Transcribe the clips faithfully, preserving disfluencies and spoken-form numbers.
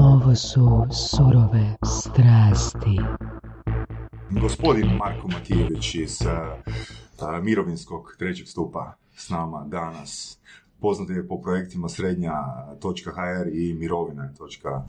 Ovo su surove strasti. Gospodin Marko Matijević iz uh, mirovinskog trećeg stupa s nama danas. Poznat je po projektima Srednja točka hr i Mirovina točka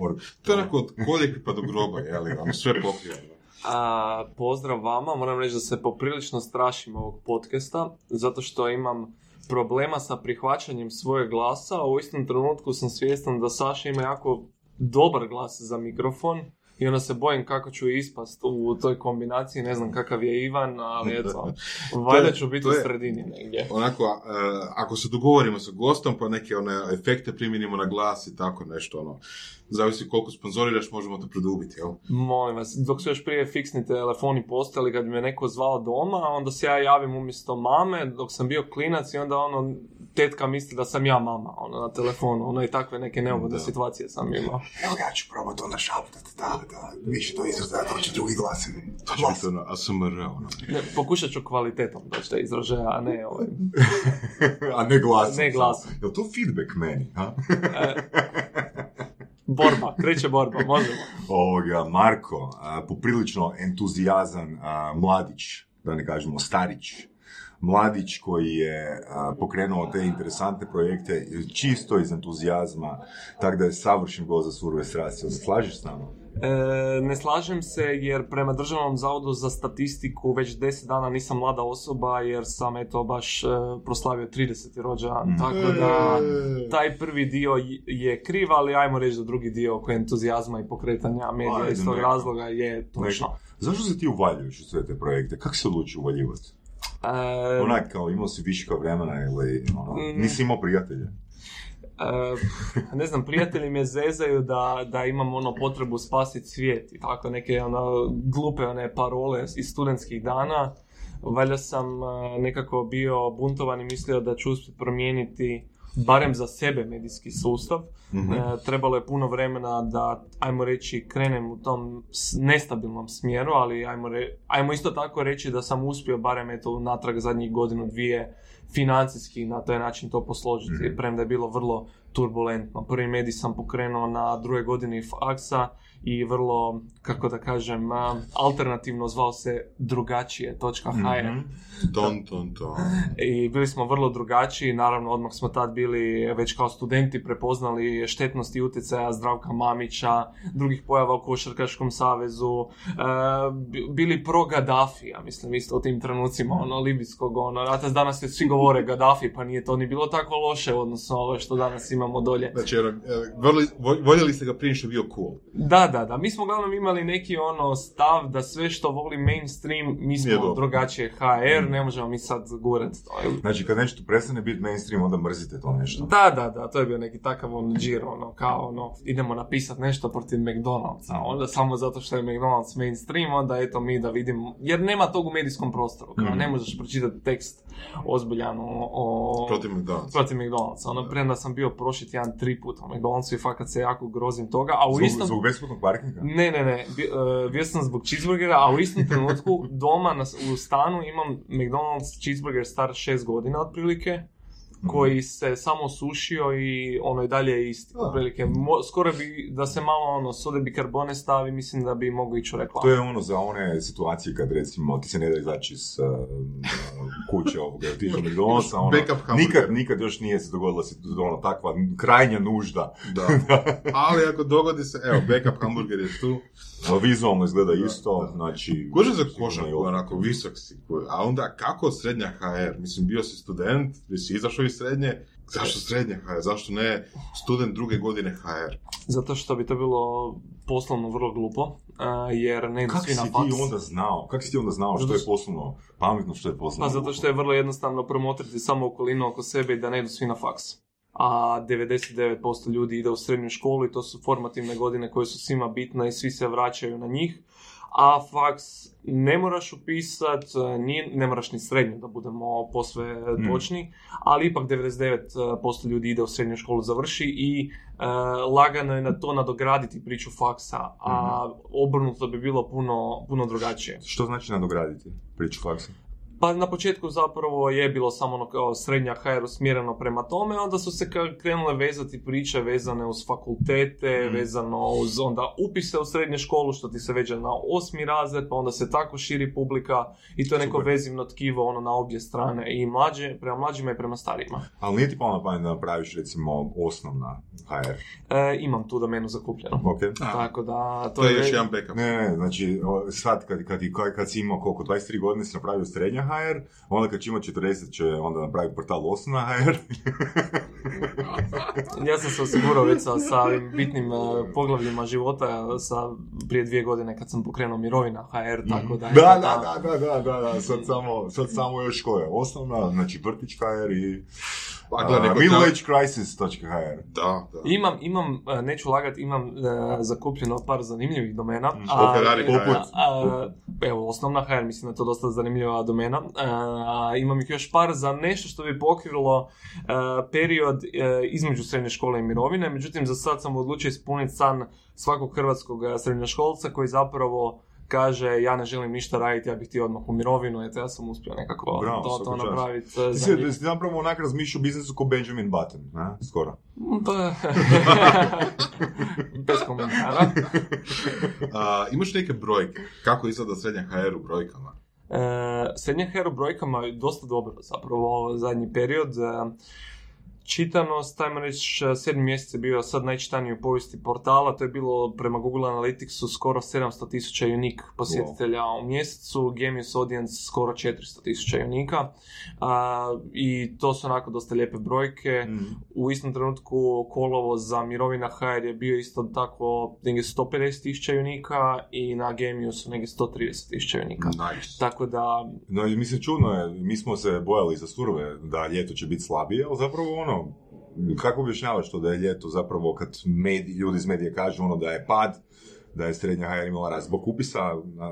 org. To je onako od koljeg pa do groba, je li vam sve pokrijeno. A, pozdrav vama, moram reći da se poprilično strašim ovog podcasta, zato što imam problema sa prihvaćanjem svojeg glasa, a u istom trenutku sam svjestan da Saša ima jako dobar glas za mikrofon i onda se bojim kako ću ispast u toj kombinaciji, ne znam kakav je Ivan, ali eto, valjda ću biti u sredini negdje. Onako, a, a, ako se dogovorimo sa gostom, pa neke one efekte priminimo na glas i tako nešto, ono, zavisi koliko sponzoriraš, možemo to produbiti, jel? Molim vas, dok su još prije fiksni telefoni postali, kad bi me neko zvao doma, onda se ja javim umjesto mame, dok sam bio klinac i onda ono, tetka misli da sam ja mama, ono, na telefonu, ono i takve neke neugodne situacije sam imao. Evo ja ću probati onda šaptati, da, da, više to izražaja, to će drugi glasevi. To će biti ono, a es em er, ono. Ne, pokušat ću kvalitetom doći da izražaja, a ne ovim. A ne glasom. Ne glasom. Jel to feedback meni, ha? Borba, treća borba, možemo. Ovoga, Marko, a, poprilično entuzijazan a, mladić, da ne kažemo starić. Mladić koji je a, pokrenuo te interesantne projekte čisto iz entuzijazma, tako da je savršen gost za surove strasti. Jel se slažeš s nama? E, ne slažem se jer prema Državnom zavodu za statistiku već deset dana nisam mlada osoba jer sam eto baš e, proslavio trideset rođendan, mm. tako da taj prvi dio je kriv, ali ajmo reći da drugi dio oko entuzijazma i pokretanja medija iz tog razloga je točno. Neko. Zašto se ti uvaljuješ u sve te projekte? Kako se odluči uvaljivati? E, Onak kao imao si viška vremena ili ono, nisi imao prijatelja? Uh, ne znam, prijatelji me zezaju da, da imam ono potrebu spasiti svijet i tako neke ono, glupe one parole iz studentskih dana. Valjda sam uh, nekako bio buntovan i mislio da ću uspjeti promijeniti barem za sebe medijski sustav. Mm-hmm. E, trebalo je puno vremena da, ajmo reći, krenem u tom nestabilnom smjeru, ali ajmo, re, ajmo isto tako reći da sam uspio barem eto natrag zadnjih godinu dvije financijski na taj način to posložiti, mm-hmm. premda je bilo vrlo turbulentno. Prvi medij sam pokrenuo na druge godini faksa i vrlo, kako da kažem, alternativno zvao se Drugačije točka hr. Mm-hmm. Don, don, don. I bili smo vrlo drugačiji, naravno odmah smo tad bili već kao studenti prepoznali štetnost i utjecaja Zdravka Mamića, drugih pojava u Košarkaškom savezu, bili pro Gaddafija, mislim isto u tim trenucima, ono, libijskog, ono, a danas svi govore Gaddafi, pa nije to ni bilo tako loše odnosno ovo što danas imamo dolje. Znači, voljeli ste ga prije što je bio cool. Da, Da, da, mi smo uglavnom imali neki ono stav da sve što voli mainstream, mi smo drugačije ha er, ne možemo mi sad gurati to. Znači kad nešto prestane biti mainstream, onda mrzite to nešto. Da, da, da, to je bio neki takav ono džir, ono kao ono, idemo napisati nešto protiv McDonald'sa, onda samo zato što je McDonald's mainstream, onda eto mi da vidimo, jer nema tog u medijskom prostoru, kao mm-hmm. ne možeš pročitati tekst ozbiljan o, o... protiv McDonald's. Protiv McDonald's, ono, premda sam bio prošli tjedan tri puta u McDonald'su i fakat se jako grozim toga, a u zbog, istom... Zbog parkinga? Ne, ne, ne. Bio sam zbog cheeseburgera, a u istom trenutku doma na, u stanu imam McDonald's cheeseburger star šest godina otprilike, koji se samo sušio i ono i dalje je isti. Otprilike. Mo, skoro bi da se malo ono sode bikarbone stavi, mislim da bi mogao ići u reklamu. To je ono za one situacije kad recimo ti se ne da izaći iz uh, kuće ovoga, otići u McDonald'sa, ono, nikad, nikad još nije se dogodila se ono, takva krajnja nužda. Da. Ali ako dogodi se, evo, backup hamburger je tu. Vizualno izgleda da, isto, da. Znači... Koža za koža, onako visok si, a onda kako Srednja ha er? Mislim, bio si student, si izašao iz srednje, zašto Srednja ha er? Zašto ne student druge godine ha er? Zato što bi to bilo poslovno vrlo glupo, jer ne idu svi na faks. Kako si ti onda znao? Kako si ti onda znao što je poslovno pametno, što je poslovno glupo? Pa zato što je vrlo jednostavno promotriti samo okolinu oko sebe i da ne idu svi na faks. A devedeset devet posto ljudi ide u srednju školu i to su formativne godine koje su svima bitne i svi se vraćaju na njih. A faks ne moraš upisat, nije, ne moraš ni srednju da budemo posve točni, mm. ali ipak devedeset devet posto ljudi ide u srednju školu, završi i e, lagano je na to nadograditi priču faksa, a mm-hmm. obrnuto bi bilo puno, puno drugačije. Što znači nadograditi priču faksa? Pa na početku zapravo je bilo samo ono kao Srednja ha er usmjereno prema tome, onda su se krenule vezati priče vezane uz fakultete, mm. vezano uz onda upise u srednju školu, što ti se veđe na osmi razred, pa onda se tako širi publika i to je neko Super. vezivno tkivo ono na obje strane, i mlađe, prema mlađima i prema starijima. Ali nije ti palo na pamet da napraviš recimo osnovna ha er? E, imam tu domenu zakupljenu. Okay. Tako da, to, to je još jedan backup. Ne, ne, znači sad kad, kad, kad, kad si imao koliko, dvadeset tri godine si napravio Srednja ha er, onda kad će imao četrdeset će onda napraviti portal osnovna ha er. Ja sam se osigurao već sa, sa bitnim uh, poglavljima života sa prije dvije godine kad sam pokrenuo Mirovina ha er, tako da... Da, da, da, da, da, da, sad samo, sad samo još koja je osnovna, znači vrtić ha er i... Uh, middle age crisis dot h r. Da, da. Imam, imam, neću lagati, imam uh, zakupljeno par zanimljivih domena. Mm, a, poput, a, poput. Evo, osnovna ha er, mislim da je to dosta zanimljiva domena. Uh, imam ih još par za nešto što bi pokrilo uh, period uh, između srednje škole i mirovine. Međutim, za sad sam odlučio ispuniti san svakog hrvatskog srednjoškolca koji zapravo kaže, ja ne želim ništa raditi, ja bih ti odmah u mirovinu, eto ja sam uspio nekako Bravo, to, to napraviti. Ti si, ti si napravo onak razmišljao biznisu ko Benjamin Button, ne? Skoro. Pa... Bez komentara. A, imaš neke brojke? Kako izgleda srednja ha er u brojkama? E, srednja ha er u brojkama je dosta dobro zapravo zadnji period. E, Čitanost, ajmo reći, sedmi mjesec je bio sad najčitaniji u povijesti portala, to je bilo prema Google Analyticsu skoro sedamsto tisuća unik posjetitelja wow. u mjesecu, Gemius audience skoro četiristo tisuća unika, a, i to su onako dosta lijepe brojke. Mm. U istom trenutku kolovo za Mirovina ha er je bio isto tako negdje sto pedeset tisuća unika i na Gemiusu negdje sto trideset tisuća unika. Nice. Tako da... No, mislim, čudno je, mi smo se bojali za surove da ljeto će biti slabije, ali zapravo ono, kako objašnjavaš to da je ljeto zapravo kad medij, ljudi iz medija kažu ono da je pad, da je srednja ha er imala rast zbog upisa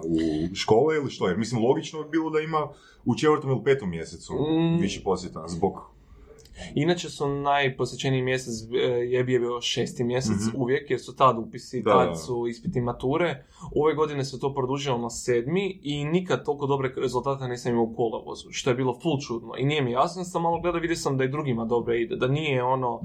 u škole ili što? Jer mislim logično bi bilo da ima u četvrtom ili petom mjesecu mm. više posjeta zbog... Inače su najposjećeniji mjesec je bio šesti mjesec, mm-hmm. uvijek, jer su tad upisi, da. Tad su ispiti mature. Ove godine se to produžilo na sedmi i nikad toliko dobre rezultata nisam imao u kolovozu, što je bilo full čudno. I nije mi jasno, sam malo gledao, vidio sam da i drugima dobro ide, da nije ono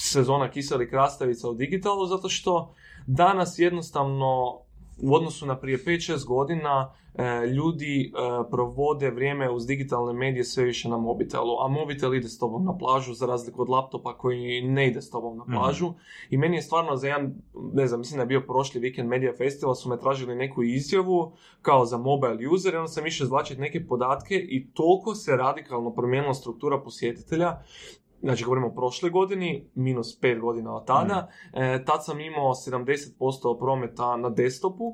sezona kiselih krastavica u digitalu, zato što danas jednostavno u odnosu na prije pet šest godina e, ljudi e, provode vrijeme uz digitalne medije sve više na mobitelu, a mobitel ide s tobom na plažu za razliku od laptopa koji ne ide s tobom na plažu. Mm-hmm. I meni je stvarno za jedan, ne znam, mislim da je bio prošli Weekend Media Festival, su me tražili neku izjavu kao za mobile user i onda sam išao izvlačiti neke podatke i toliko se radikalno promijenila struktura posjetitelja. Znači, govorimo o prošle godini, minus pet godina od tada, mm. e, tad sam imao sedamdeset posto prometa na desktopu,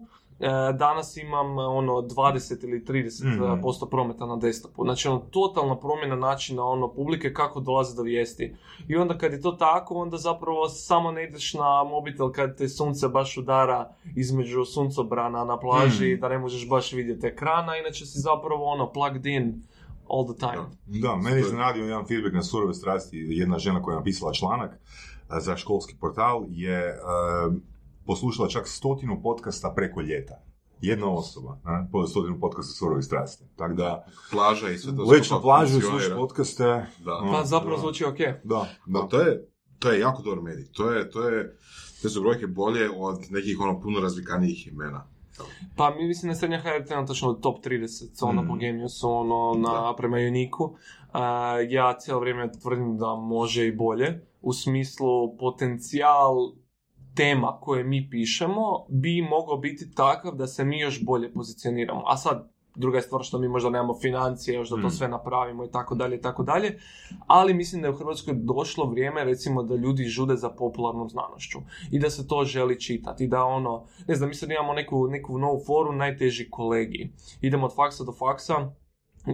e, danas imam ono dvadeset ili trideset posto mm. posto prometa na desktopu. Znači, ono, totalna promjena načina ono, publike kako dolaze do vijesti. I onda kad je to tako, onda zapravo samo ne ideš na mobitel kad te sunce baš udara između suncobrana na plaži, mm. da ne možeš baš vidjeti ekrana, inače si zapravo ono plugged in all the time. Da, da meni je iznenadio jedan feedback na surove strasti, jedna žena koja je napisala članak za školski portal je e, poslušala čak stotinu podcasta preko ljeta. Jedna osoba, ne? Po stotinu podcasta surove strasti. Tako da, plaža i sve to skupa. Leć na plažu i slušaš podcaste. Da. Um, pa zapravo da. Zvuči ok. Da, da. No, to, je, to je jako dobar medij. To, je, to, je, te su brojke bolje od nekih ono puno razvikanijih imena. Pa mi mislim na srednja ha er trenutno top trideset, ono mm. po Gemiusu, ono na, prema Uniku. Uh, ja cijelo vrijeme tvrdim da može i bolje, u smislu potencijal tema koje mi pišemo bi mogao biti takav da se mi još bolje pozicioniramo. A sad, druga je stvar što mi možda nemamo financije, još da to mm. sve napravimo i tako dalje i tako dalje, ali mislim da je u Hrvatskoj došlo vrijeme recimo da ljudi žude za popularnom znanošću i da se to želi čitati, da ono, ne znam, mi sad imamo neku, neku novu foru, najteži kolegiji, idemo od faksa do faksa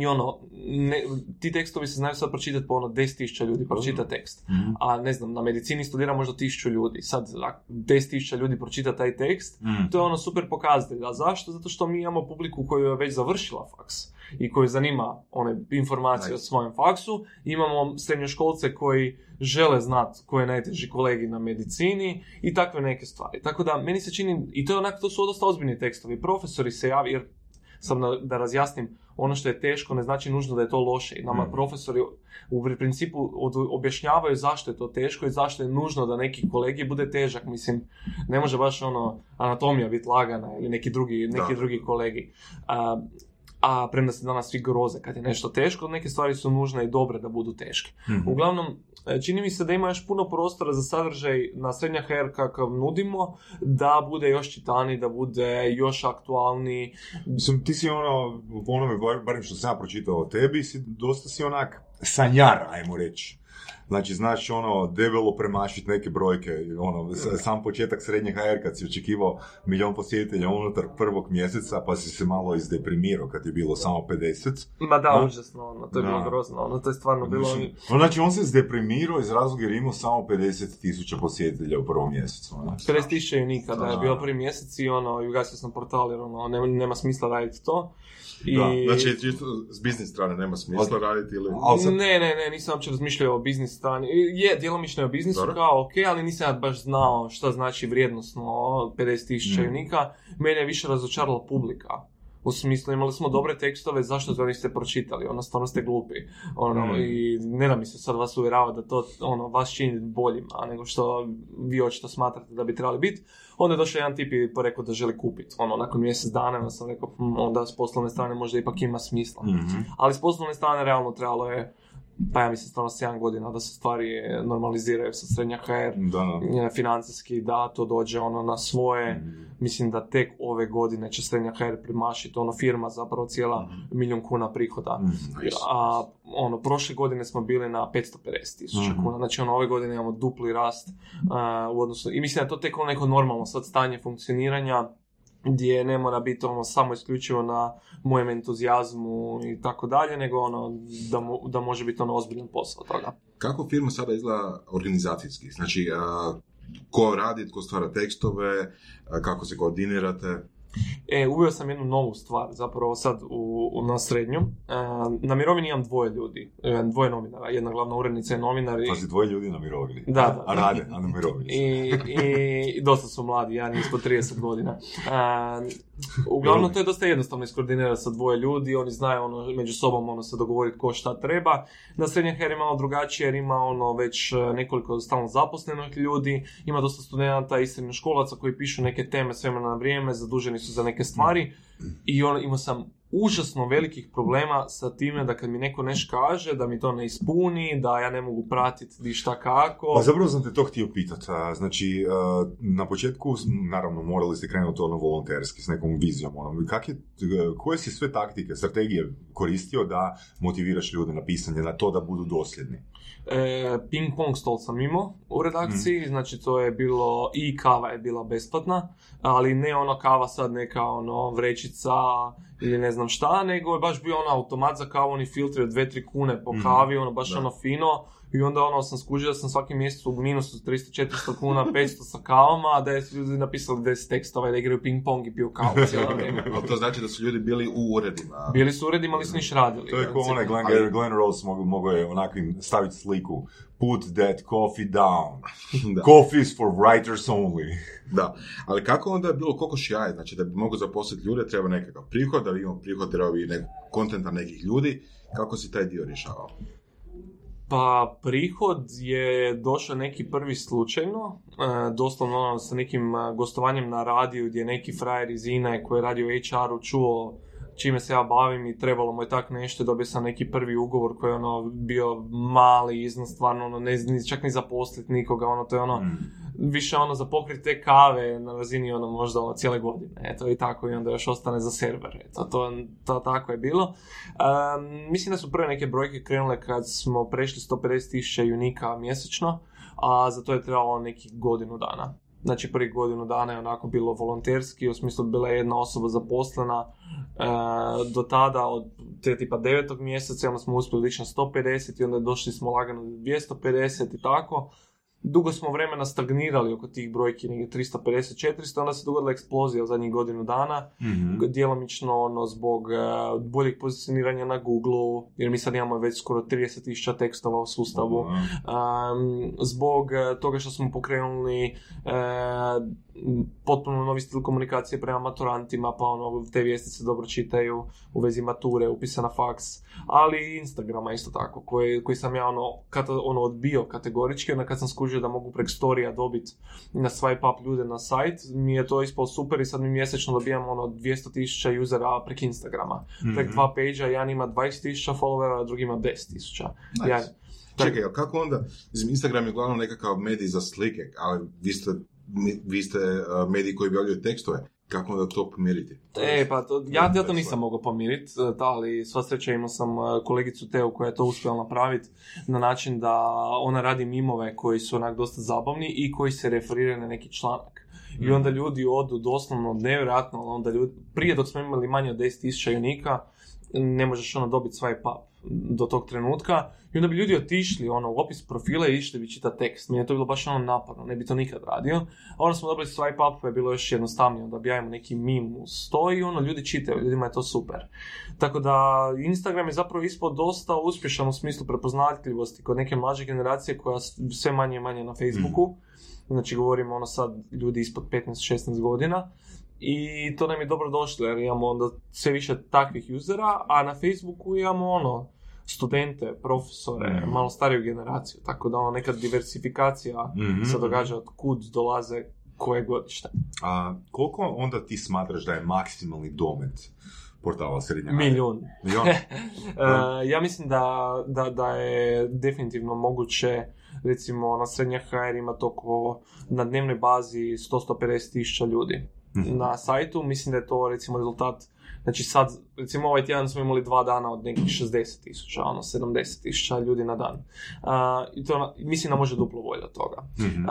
i ono, ne, ti tekstovi se znaju sad pročitati po ono deset tisuća ljudi pročita tekst, mm-hmm. a ne znam, na medicini studira možda tisuću ljudi, sad deset tisuća ljudi pročita taj tekst, mm-hmm. to je ono super pokazatelj, a zašto? Zato što mi imamo publiku koju je već završila faks i koju zanima one informacije o svojem faksu, imamo srednjoškolce koji žele znati koji je najteži kolegi na medicini i takve neke stvari, tako da meni se čini, i to je onako, to su dosta ozbiljni tekstovi, profesori se javi, jer sam da, da razjasnim, ono što je teško ne znači nužno da je to loše. I nama mm. profesori u principu objašnjavaju zašto je to teško i zašto je nužno da neki kolegi bude težak. Mislim, ne može baš ono anatomija biti lagana ili neki drugi, neki drugi kolegi. A, a premda se danas svi groze kad je nešto teško, neke stvari su nužne i dobre da budu teške. Mm-hmm. Uglavnom, čini mi se da ima još puno prostora za sadržaj na Srednja.hr kakav nudimo, da bude još čitani, da bude još aktualni. Mislim, ti si ono, po onome, barem što sam ja pročitao o tebi, si dosta si onak sanjar, ajmo reći. Znači, znaš ono, debelo premašiti neke brojke, ono, sam početak Srednje ha er kad si očekivao milijon posjetitelja unutar prvog mjeseca, pa si se malo izdeprimirao kad je bilo samo pedeset. Ma da, no, užasno, ono, to je da. bilo grozno, ono, to je stvarno bilo... Znači, on, znači, on se izdeprimirao iz razloga jer imao samo pedeset tisuća posjetitelja u prvom mjesecu. pedeset tisuća je nikada, da. je bilo prvi mjesec i ono, i ugasio sam portal jer ono, nema, nema smisla raditi to. I... Da, znači, s biznis strane nema smisla Od... raditi ili... Sad... Ne, ne, ne, nisam uopće razmišljao o biznis strani. Je, djelomično je o biznisu, Dora? kao ok, ali nisam ja baš znao šta znači vrijednostno pedeset tisuća mm. unika. Mene je više razočarala publika. U smislu, imali smo dobre tekstove, zašto to niste pročitali, ono, stvarno ste glupi. Ono, mm. i ne da mi se sad vas uvjerava da to, ono, vas čini boljima nego što vi očito smatrate da bi trebali biti. Onda je došao jedan tip i porekao da želi kupiti. Ono, nakon mjesec dana, onda sam rekao, onda s poslovne strane možda ipak ima smisla. Mm-hmm. Ali s poslovne strane realno trebalo je, pa ja mislim stvarno sedam godina da se stvari normaliziraju sa Srednja ha er, da. financijski, da to dođe ono na svoje. Mm-hmm. Mislim da tek ove godine će Srednja ha er premašiti, ono, firma zapravo cijela mm-hmm. milijun kuna prihoda. Mm-hmm. A ono, prošle godine smo bili na petsto pedeset tisuća mm-hmm. kuna, znači ono, ove godine imamo dupli rast uh, u odnosu, i mislim da to tek ono neko normalno sad stanje funkcioniranja, gdje ne mora biti ono samo isključivo na mojem entuzijazmu i tako dalje, nego ono da, mo, da može biti ono ozbiljan posao toga. Kako firma sada izgleda organizacijski? Znači, a, ko radi, ko stvara tekstove, a, kako se koordinirate? E, uveo sam jednu novu stvar, zapravo sad u, u, na Srednju. E, na Mirovini imam dvoje ljudi, e, dvoje novinara, jedna glavna urednica je novinar. I... Pa si dvoje ljudi na Mirovini, da, da, a rade, a na Mirovini. I, i, i dosta su mladi, ja nisam ispod trideset godina. E, uglavnom, to je dosta jednostavno iskoordinirati sa dvoje ljudi, oni znaju ono, među sobom ono, se dogovoriti ko šta treba. Na Srednja ha er je malo drugačije jer ima ono, već nekoliko stalno zaposlenih ljudi, ima dosta studenta i srednjoškolaca koji pišu neke teme s vremena na vrijeme, zaduženi su za neke stvari i on, imao sam užasno velikih problema sa time da kad mi neko nešto kaže, da mi to ne ispuni, da ja ne mogu pratiti di šta kako. Pa zapravo sam te to htio pitati. Znači, na početku, naravno, morali ste krenuti ono volonterski, s nekom vizijom. Ono. Kak je, koje si sve taktike, strategije koristio da motiviraš ljude na pisanje, na to da budu dosljedni? E, ping pong stol sam imao u redakciji, mm. znači to je bilo, i kava je bila besplatna, ali ne ona kava sad neka ono vrećica ili ne znam šta, nego je baš bio ono automat za kavu, oni filtri od dvije tri kune po kavi, ono baš da. ono fino. I onda ono sam skužio da sam svaki mjesec u minusu tristo četiristo kuna, petsto sa kavama, a da je ljudi napisali deset tekstova i da igraju ping pong i piju kavu cijelo vrijeme. Ali to znači da su ljudi bili u uredima. Bili su u uredima, ali su niš radili. To je ko onaj Glenn, ali... Glenn Rose mogao je onakvim staviti sliku. Put that coffee down. Da. Coffee is for writers only. Da, ali kako onda je bilo kokoš jaje? Znači da bi mogo zaposliti ljude, treba nekakav prihod, da bi imao prihod, treba bi nek- kontenta nekih ljudi. Kako si taj dio rješavao? Pa prihod je došao neki prvi slučajno, e, doslovno ono, sa nekim gostovanjem na radiju gdje je neki frajer iz I N A J koji je radio H R-u čuo čime se ja bavim i trebalo mu je tak nešto, dobio sam neki prvi ugovor koji je ono bio mali iznos, stvarno ono, ne, čak ni zaposliti nikoga, ono to je ono više ono za pokrit te kave na razini ono možda ono, cijele godine, eto i tako, i onda još ostane za server, eto to, to tako je bilo. Um, mislim da su prve neke brojke krenule kad smo prešli sto pedeset tisuća unika mjesečno, a za to je trebalo neki godinu dana. Znači prvi godinu dana je onako bilo volonterski, u smislu bila je jedna osoba zaposlena e, do tada od te tipa devetog mjeseca, onda smo uspjeli lično sto pedeset i onda došli smo lagano do dvjesto pedeset i tako. dugo smo vremena stagnirali oko tih brojki, negdje tristo pedeset do četiristo, onda se dogodila eksplozija u zadnjih godinu dana, mm-hmm. djelomično ono, zbog uh, boljeg pozicioniranja na Google, jer mi sad imamo već skoro trideset tisuća tekstova u sustavu, mm-hmm. um, zbog uh, toga što smo pokrenuli uh, potpuno novi stil komunikacije prema maturantima, pa ono, te vijesti se dobro čitaju u vezi mature, upisa na faks, ali i Instagrama isto tako, koji, koji sam ja ono, kata, ono odbio kategorički, onda kad sam skužio da mogu prek storija dobiti na swipe up ljude na sajt, mi je to ispalo super i sad mi mjesečno dobijamo ono dvjesto tisuća usera prek Instagrama. Mm-hmm. Prek dva page-a, jedan ima dvadeset tisuća followera, drugi ima deset tisuća. Nice. Ja, tak... Čekaj, kako onda, Instagram je uglavnom nekakav medij za slike, ali vi ste... vi ste uh, mediji koji objavljaju tekstove, kako onda to pomiriti? E, pa to, ja, ja to nisam mogao pomiriti, ali sva sreća imao sam kolegicu Teo koja je to uspjela napraviti na način da ona radi mimove koji su onak dosta zabavni i koji se referiraju na neki članak. I onda ljudi odu doslovno nevjerojatno, onda ljudi, prije dok smo imali manje od deset tisuća unika, ne možeš ono dobiti swipe up do tog trenutka i onda bi ljudi otišli ono, u opis profila i išli bi čitati tekst. Meni je to bilo baš ono naporno, ne bi to nikad radio. A onda smo dobili swipe up pa je bilo još jednostavnije, onda objavimo neki meme u stoji i ono, ljudi čitaju, ljudima je to super. Tako da Instagram je zapravo ispod dosta uspješan u smislu prepoznatljivosti kod neke mlađe generacije koja sve manje i manje na Facebooku. Znači govorimo ono sad ljudi ispod petnaest šesnaest godina. I to nam je dobro došlo jer imamo onda sve više takvih usera, a na Facebooku imamo ono studente, profesore, mm-hmm. malo stariju generaciju, tako da ono neka diversifikacija mm-hmm. se događa od kud dolaze koje godište. A koliko onda ti smatraš da je maksimalni domet portala Srednja? Milijun. Milijun? uh, ja mislim da, da, da je definitivno moguće, recimo na Srednja.hr ima toko na dnevnoj bazi sto do sto pedeset tisuća ljudi. Na sajtu, mislim da je to recimo rezultat, znači sad, recimo ovaj tjedan smo imali dva dana od nekih šezdeset tisuća, ono sedamdeset tisuća ljudi na dan. Uh, i to, mislim da može duplo bolje od toga. Mm-hmm. Uh,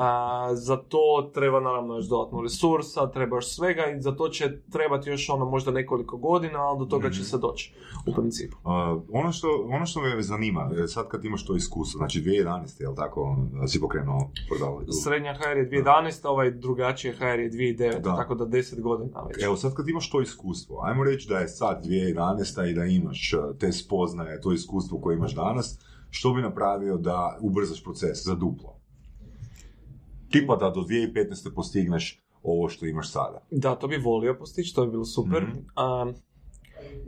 za to treba naravno još dodatno resursa, treba još svega i za to će trebati još ono možda nekoliko godina, ali do toga mm-hmm. će se doći u principu. Uh, ono, što, ono što me zanima, sad kad imaš to iskustvo, znači dvije tisuće jedanaeste, je li tako, si pokrenuo prodavali? Srednja H R je dvije tisuće jedanaeste, a ovaj drugačiji H R je dvije tisuće devete, da. Tako da deset godina već. Evo sad kad imaš to iskustvo, ajmo reći da je sad dvije tisuće jedanaesta i da imaš te spoznaje, to iskustvo koje imaš danas, što bi napravio da ubrzaš proces za duplo? Tipa da do dvije tisuće petnaeste postigneš ovo što imaš sada. Da, to bi volio postići, to bi bilo super. Mm-hmm. Um,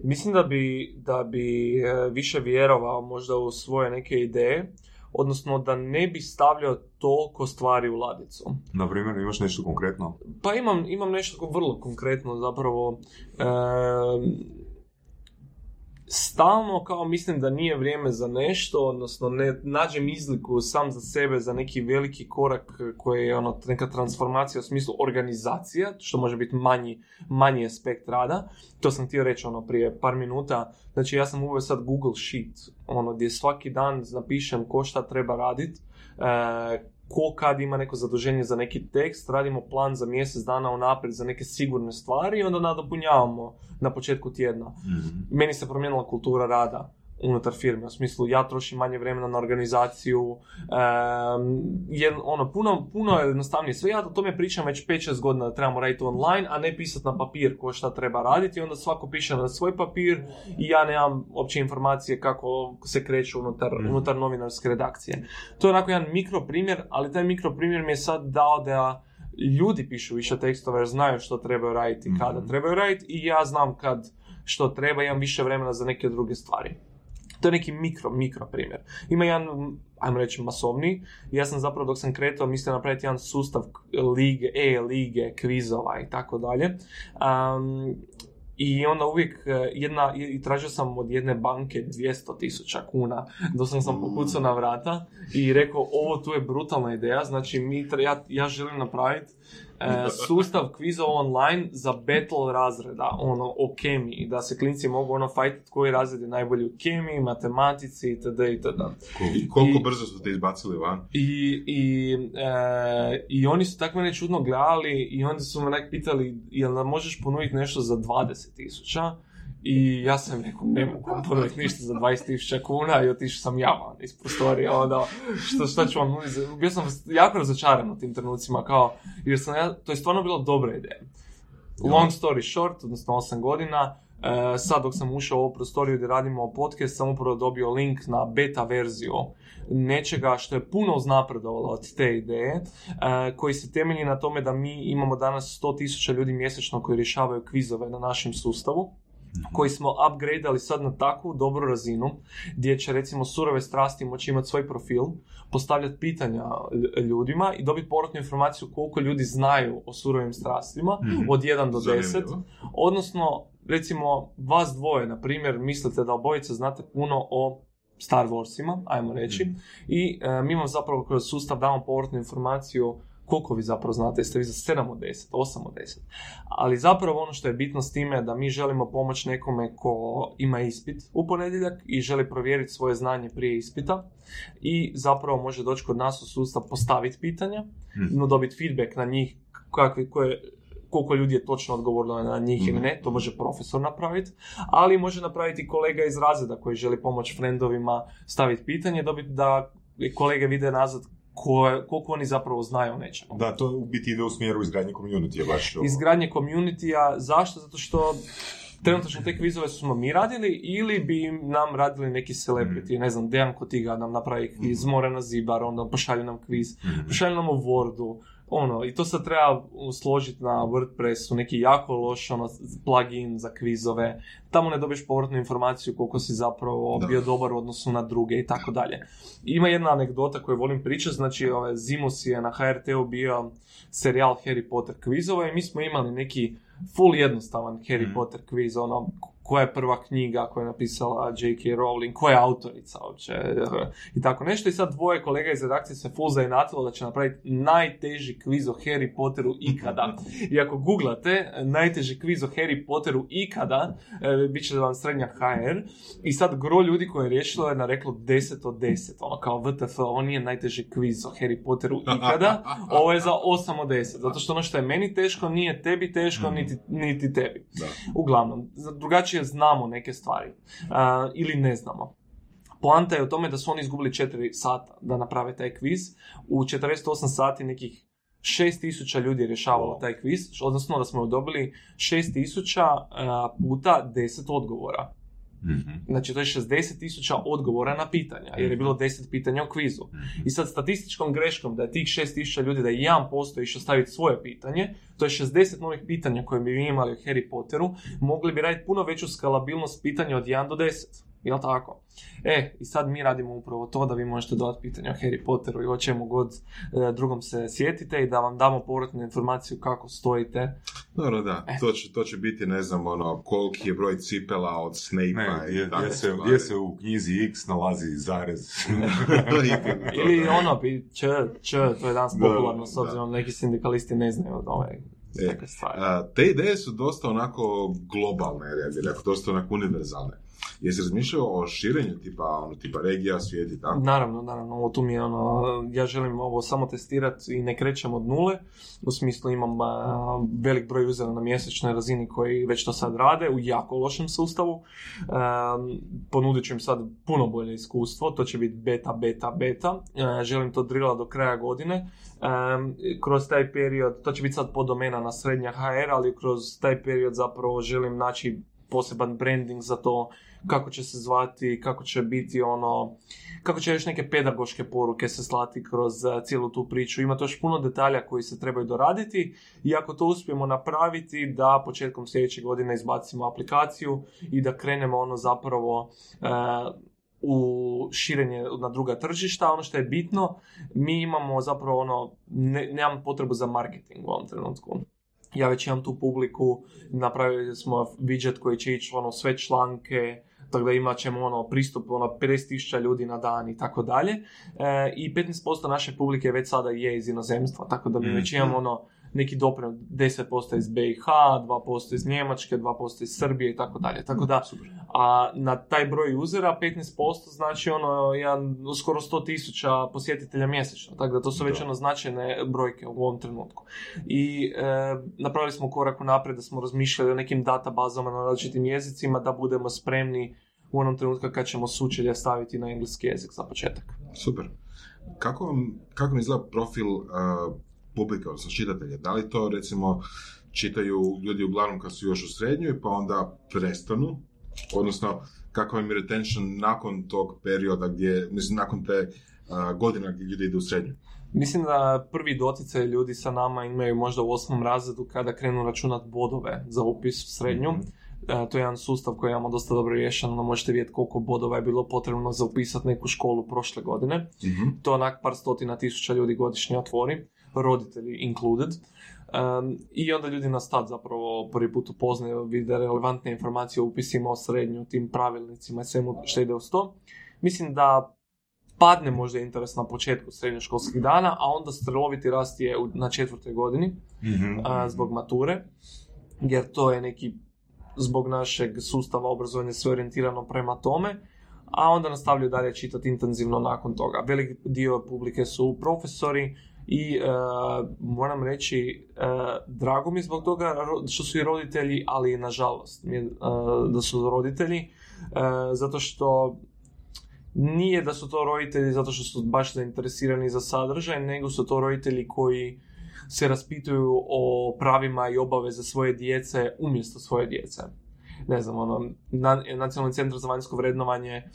mislim da bi, da bi više vjerovao možda u svoje neke ideje, odnosno da ne bi stavljao toliko stvari u ladicu. Na primjer, imaš nešto konkretno? Pa imam, imam nešto vrlo konkretno, zapravo... Um, stalno kao mislim da nije vrijeme za nešto, odnosno ne nađem izliku sam za sebe za neki veliki korak koji je ono, neka transformacija u smislu organizacija, što može biti manji, manji aspekt rada. To sam htio reći ono, prije par minuta. Znači ja sam uveo sad Google Sheet, ono, gdje svaki dan napišem ko šta treba raditi, e, ko kad ima neko zaduženje za neki tekst, radimo plan za mjesec dana unaprijed za neke sigurne stvari i onda nadopunjavamo na početku tjedna. Mm-hmm. Meni se promijenila kultura rada unutar firme, u smislu ja trošim manje vremena na organizaciju, um, jer ono, puno, puno je jednostavnije sve, ja o tome pričam već pet šest godina da trebamo raditi online, a ne pisati na papir ko šta treba raditi, i onda svako piše na svoj papir i ja nemam opće informacije kako se kreću unutar, unutar novinarske redakcije. To je onako jedan mikro primjer, ali taj mikro primjer mi je sad dao da ljudi pišu više tekstova jer znaju što trebaju raditi i kada trebaju raditi, i ja znam kad što treba, imam više vremena za neke druge stvari. To je neki mikro, mikro primjer. Ima jedan, ajmo reći, masovni. Ja sam zapravo dok sam kretao mislio napraviti jedan sustav lige, e-lige, kvizova i tako dalje. Um, I onda uvijek jedna, i tražio sam od jedne banke dvjesto tisuća kuna, doslovno sam pokucao na vrata i rekao ovo tu je brutalna ideja, znači mi, ja, ja želim napraviti e, sustav kviza online za battle razreda, ono, o kemiji, da se klinci mogu ono fajtiti koji razred je najbolji u kemiji, matematici itd. itd. I koliko I, brzo su te izbacili van? I, i, e, i oni su tako mene čudno gledali i onda su me nek pitali jel nam možeš ponuditi nešto za dvadeset tisuća I ja sam rekao, ne mogu prodati ništa za dvadeset tisuća kuna i otišao sam ja van iz prostorije, onda što, što ću vam nuditi. Bio sam jako razočaran u tim trenucima, kao, jer sam ja, to je stvarno bila dobra ideja. Long story short, odnosno osam godina, e, sad dok sam ušao u ovu prostoriju gdje radimo podcast, sam upravo dobio link na beta verziju nečega što je puno uznapredovalo od te ideje, uh, koji se temelji na tome da mi imamo danas sto tisuća ljudi mjesečno koji rješavaju kvizove na našem sustavu, koji smo upgradeali sad na takvu dobru razinu gdje će recimo surove strasti moći imati svoj profil, postavljati pitanja ljudima i dobiti povratnu informaciju koliko ljudi znaju o surovim strastima, mm-hmm. od jedan do deset, odnosno recimo vas dvoje, na primjer, mislite da obojica znate puno o Star Warsima, ajmo reći, mm-hmm. i e, mi vam zapravo kroz sustav damo povratnu informaciju koliko vi zapravo znate, jeste vi za sedam od deset, osam od deset. Ali zapravo ono što je bitno s time je da mi želimo pomoći nekome ko ima ispit u ponedjeljak i želi provjeriti svoje znanje prije ispita i zapravo može doći kod nas u sustav, postaviti pitanja, mm-hmm. no dobiti feedback na njih, kakvi, koje, koliko ljudi je točno odgovorilo na njih ili ne, to može profesor napraviti, ali može napraviti kolega iz razreda koji želi pomoći friendovima staviti pitanje, dobiti da kolege vide nazad ko, koliko oni zapravo znaju o nečemu. Da, to u biti ide u smjeru izgradnje community-a baš. Ovo. Izgradnje community-a, zašto? Zato što trenutno te kvizove smo mi radili ili bi nam radili neki celebrity, mm. ne znam, Dejan Kotiga nam napravi kviz, mm. Morena Zibar, onda pošalju nam kviz, mm. pošalju nam u Wordu, ono, i to sad treba složiti na WordPressu, neki jako loš ono, plugin za kvizove, tamo ne dobiješ povratnu informaciju koliko si zapravo da. bio dobar u odnosu na druge i tako dalje. Ima jedna anegdota koju volim pričati, znači ove, zimus je na ha er te-u bio serijal Harry Potter kvizova i mi smo imali neki full jednostavan Harry mm. Potter kviz, ono, koja je prva knjiga koju je napisala džej kej Rowling, koja je autorica uopće i tako nešto. I sad dvoje kolega iz redakcije se full zainatilo da će napraviti najteži kviz o Harry Potteru ikada. I ako googlate najteži kviz o Harry Potteru ikada, e, bit će vam Srednja.hr i sad gro ljudi koji je riješilo je na reklo deset od deset, ono kao ve te ef, ovo nije najteži kviz o Harry Potteru ikada, ovo je za osam od deset, zato što ono što je meni teško nije tebi teško, niti, niti tebi. Da. Uglavnom, drugačije znamo neke stvari uh, ili ne znamo. Poanta je u tome da su oni izgubili četiri sata da naprave taj kviz. U četrdeset osam sati nekih šest tisuća ljudi je rješavalo taj kviz, odnosno da smo dobili šest tisuća uh, puta deset odgovora. Mm-hmm. Znači to je šezdeset tisuća odgovora na pitanja, jer je bilo deset pitanja u kvizu. Mm-hmm. I sad statističkom greškom da je tih šest tisuća ljudi, da je jedan posto išao staviti svoje pitanje, to je šezdeset novih pitanja koje bi imali o Harry Potteru, mogli bi raditi puno veću skalabilnost pitanja od jedan do deset. Jel' tako? E, i sad mi radimo upravo to da vi možete dodati pitanje o Harry Potteru i o čemu god e, drugom se sjetite i da vam damo povratnu informaciju kako stojite. Dobro, da. E. To, će, to će biti, ne znam, ono, koliki je broj cipela od Snape-a. Ne, i tako se, gdje se u knjizi X nalazi zarez. Ili ono, č, č, to je danas popularno, s obzirom neki sindikalisti ne znaju od ove. E, a, te ideje su dosta onako globalne, jer je dosta onako univerzalne. Jesi razmišljao o širenju tipa, ono, tipa regija, svijet i tako? Naravno, naravno, ovo tu mi je ono, ja želim ovo samo testirati i ne krećem od nule, u smislu imam a, velik broj uzera na mjesečnoj razini koji već to sad rade u jako lošem sustavu, a, ponudit ću im sad puno bolje iskustvo, to će biti beta, beta, beta, a, želim to drila do kraja godine, a, kroz taj period, to će biti sad podomena na Srednja.hr, ali kroz taj period zapravo želim naći poseban branding za to, kako će se zvati, kako će biti ono, kako će još neke pedagoške poruke se slati kroz cijelu tu priču. Ima to još puno detalja koji se trebaju doraditi i ako to uspijemo napraviti, da početkom sljedeće godine izbacimo aplikaciju i da krenemo ono zapravo e, u širenje na druga tržišta. Ono što je bitno, mi imamo zapravo ono, ne, nemamo potrebu za marketing u ovom trenutku. Ja već imam tu publiku, napravili smo widget koji će ići ono sve članke, tako da imat ćemo ono, pristup ono, pedeset tisuća ljudi na dan i tako dalje. I petnaest posto naše publike već sada je iz inozemstva, tako da mi mm. već imamo ono, neki doprinos deset posto iz B i H, dva posto iz Njemačke, dva posto iz Srbije i tako dalje. Tako da, a na taj broj usera petnaest posto znači ono, jedan, skoro sto tisuća posjetitelja mjesečno. Tako da to su već ono, značajne brojke u ovom trenutku. I e, napravili smo korak unaprijed da smo razmišljali o nekim databazama na različitim jezicima da budemo spremni u onom trenutku kad ćemo sučelje staviti na engleski jezik za početak. Super. Kako vam, kako vam izgleda profil uh... publika, odnosno čitatelja? Da li to, recimo, čitaju ljudi uglavnom kad su još u srednjoj, pa onda prestanu? Odnosno, kakav je retention nakon tog perioda gdje, mislim, nakon te a, godina gdje ljudi idu u srednju? Mislim da prvi doticaj ljudi sa nama imaju možda u osmom razredu kada krenu računati bodove za upis u srednju. Mm-hmm. To je jedan sustav koji imamo dosta dobro riješen, ono možete vidjeti koliko bodova je bilo potrebno za upisati neku školu prošle godine. Mm-hmm. To onak par stotina tisuća ljudi godišnje otvori, roditelji included. Um, I onda ljudi nas tad zapravo prvi put upoznaju, vide relevantne informacije o upisima, o srednju, tim pravilnicima i svemu što ide uz to. Mislim da padne možda interes na početku srednjoškolskih dana, a onda streloviti rast je na četvrtoj godini, mm-hmm. a, zbog mature, jer to je neki, zbog našeg sustava obrazovanja sve orijentirano prema tome, a onda nastavljaju dalje čitati intenzivno nakon toga. Velik dio publike su profesori i uh, moram reći, uh, drago mi zbog toga što su i roditelji, ali nažalost mi je, uh, da su roditelji, uh, zato što nije da su to roditelji zato što su baš zainteresirani za sadržaj, nego su to roditelji koji se raspituju o pravima i obaveze svoje djece umjesto svoje djece. Ne znam, ono, na, Nacionalni centar za vanjsko vrednovanje e,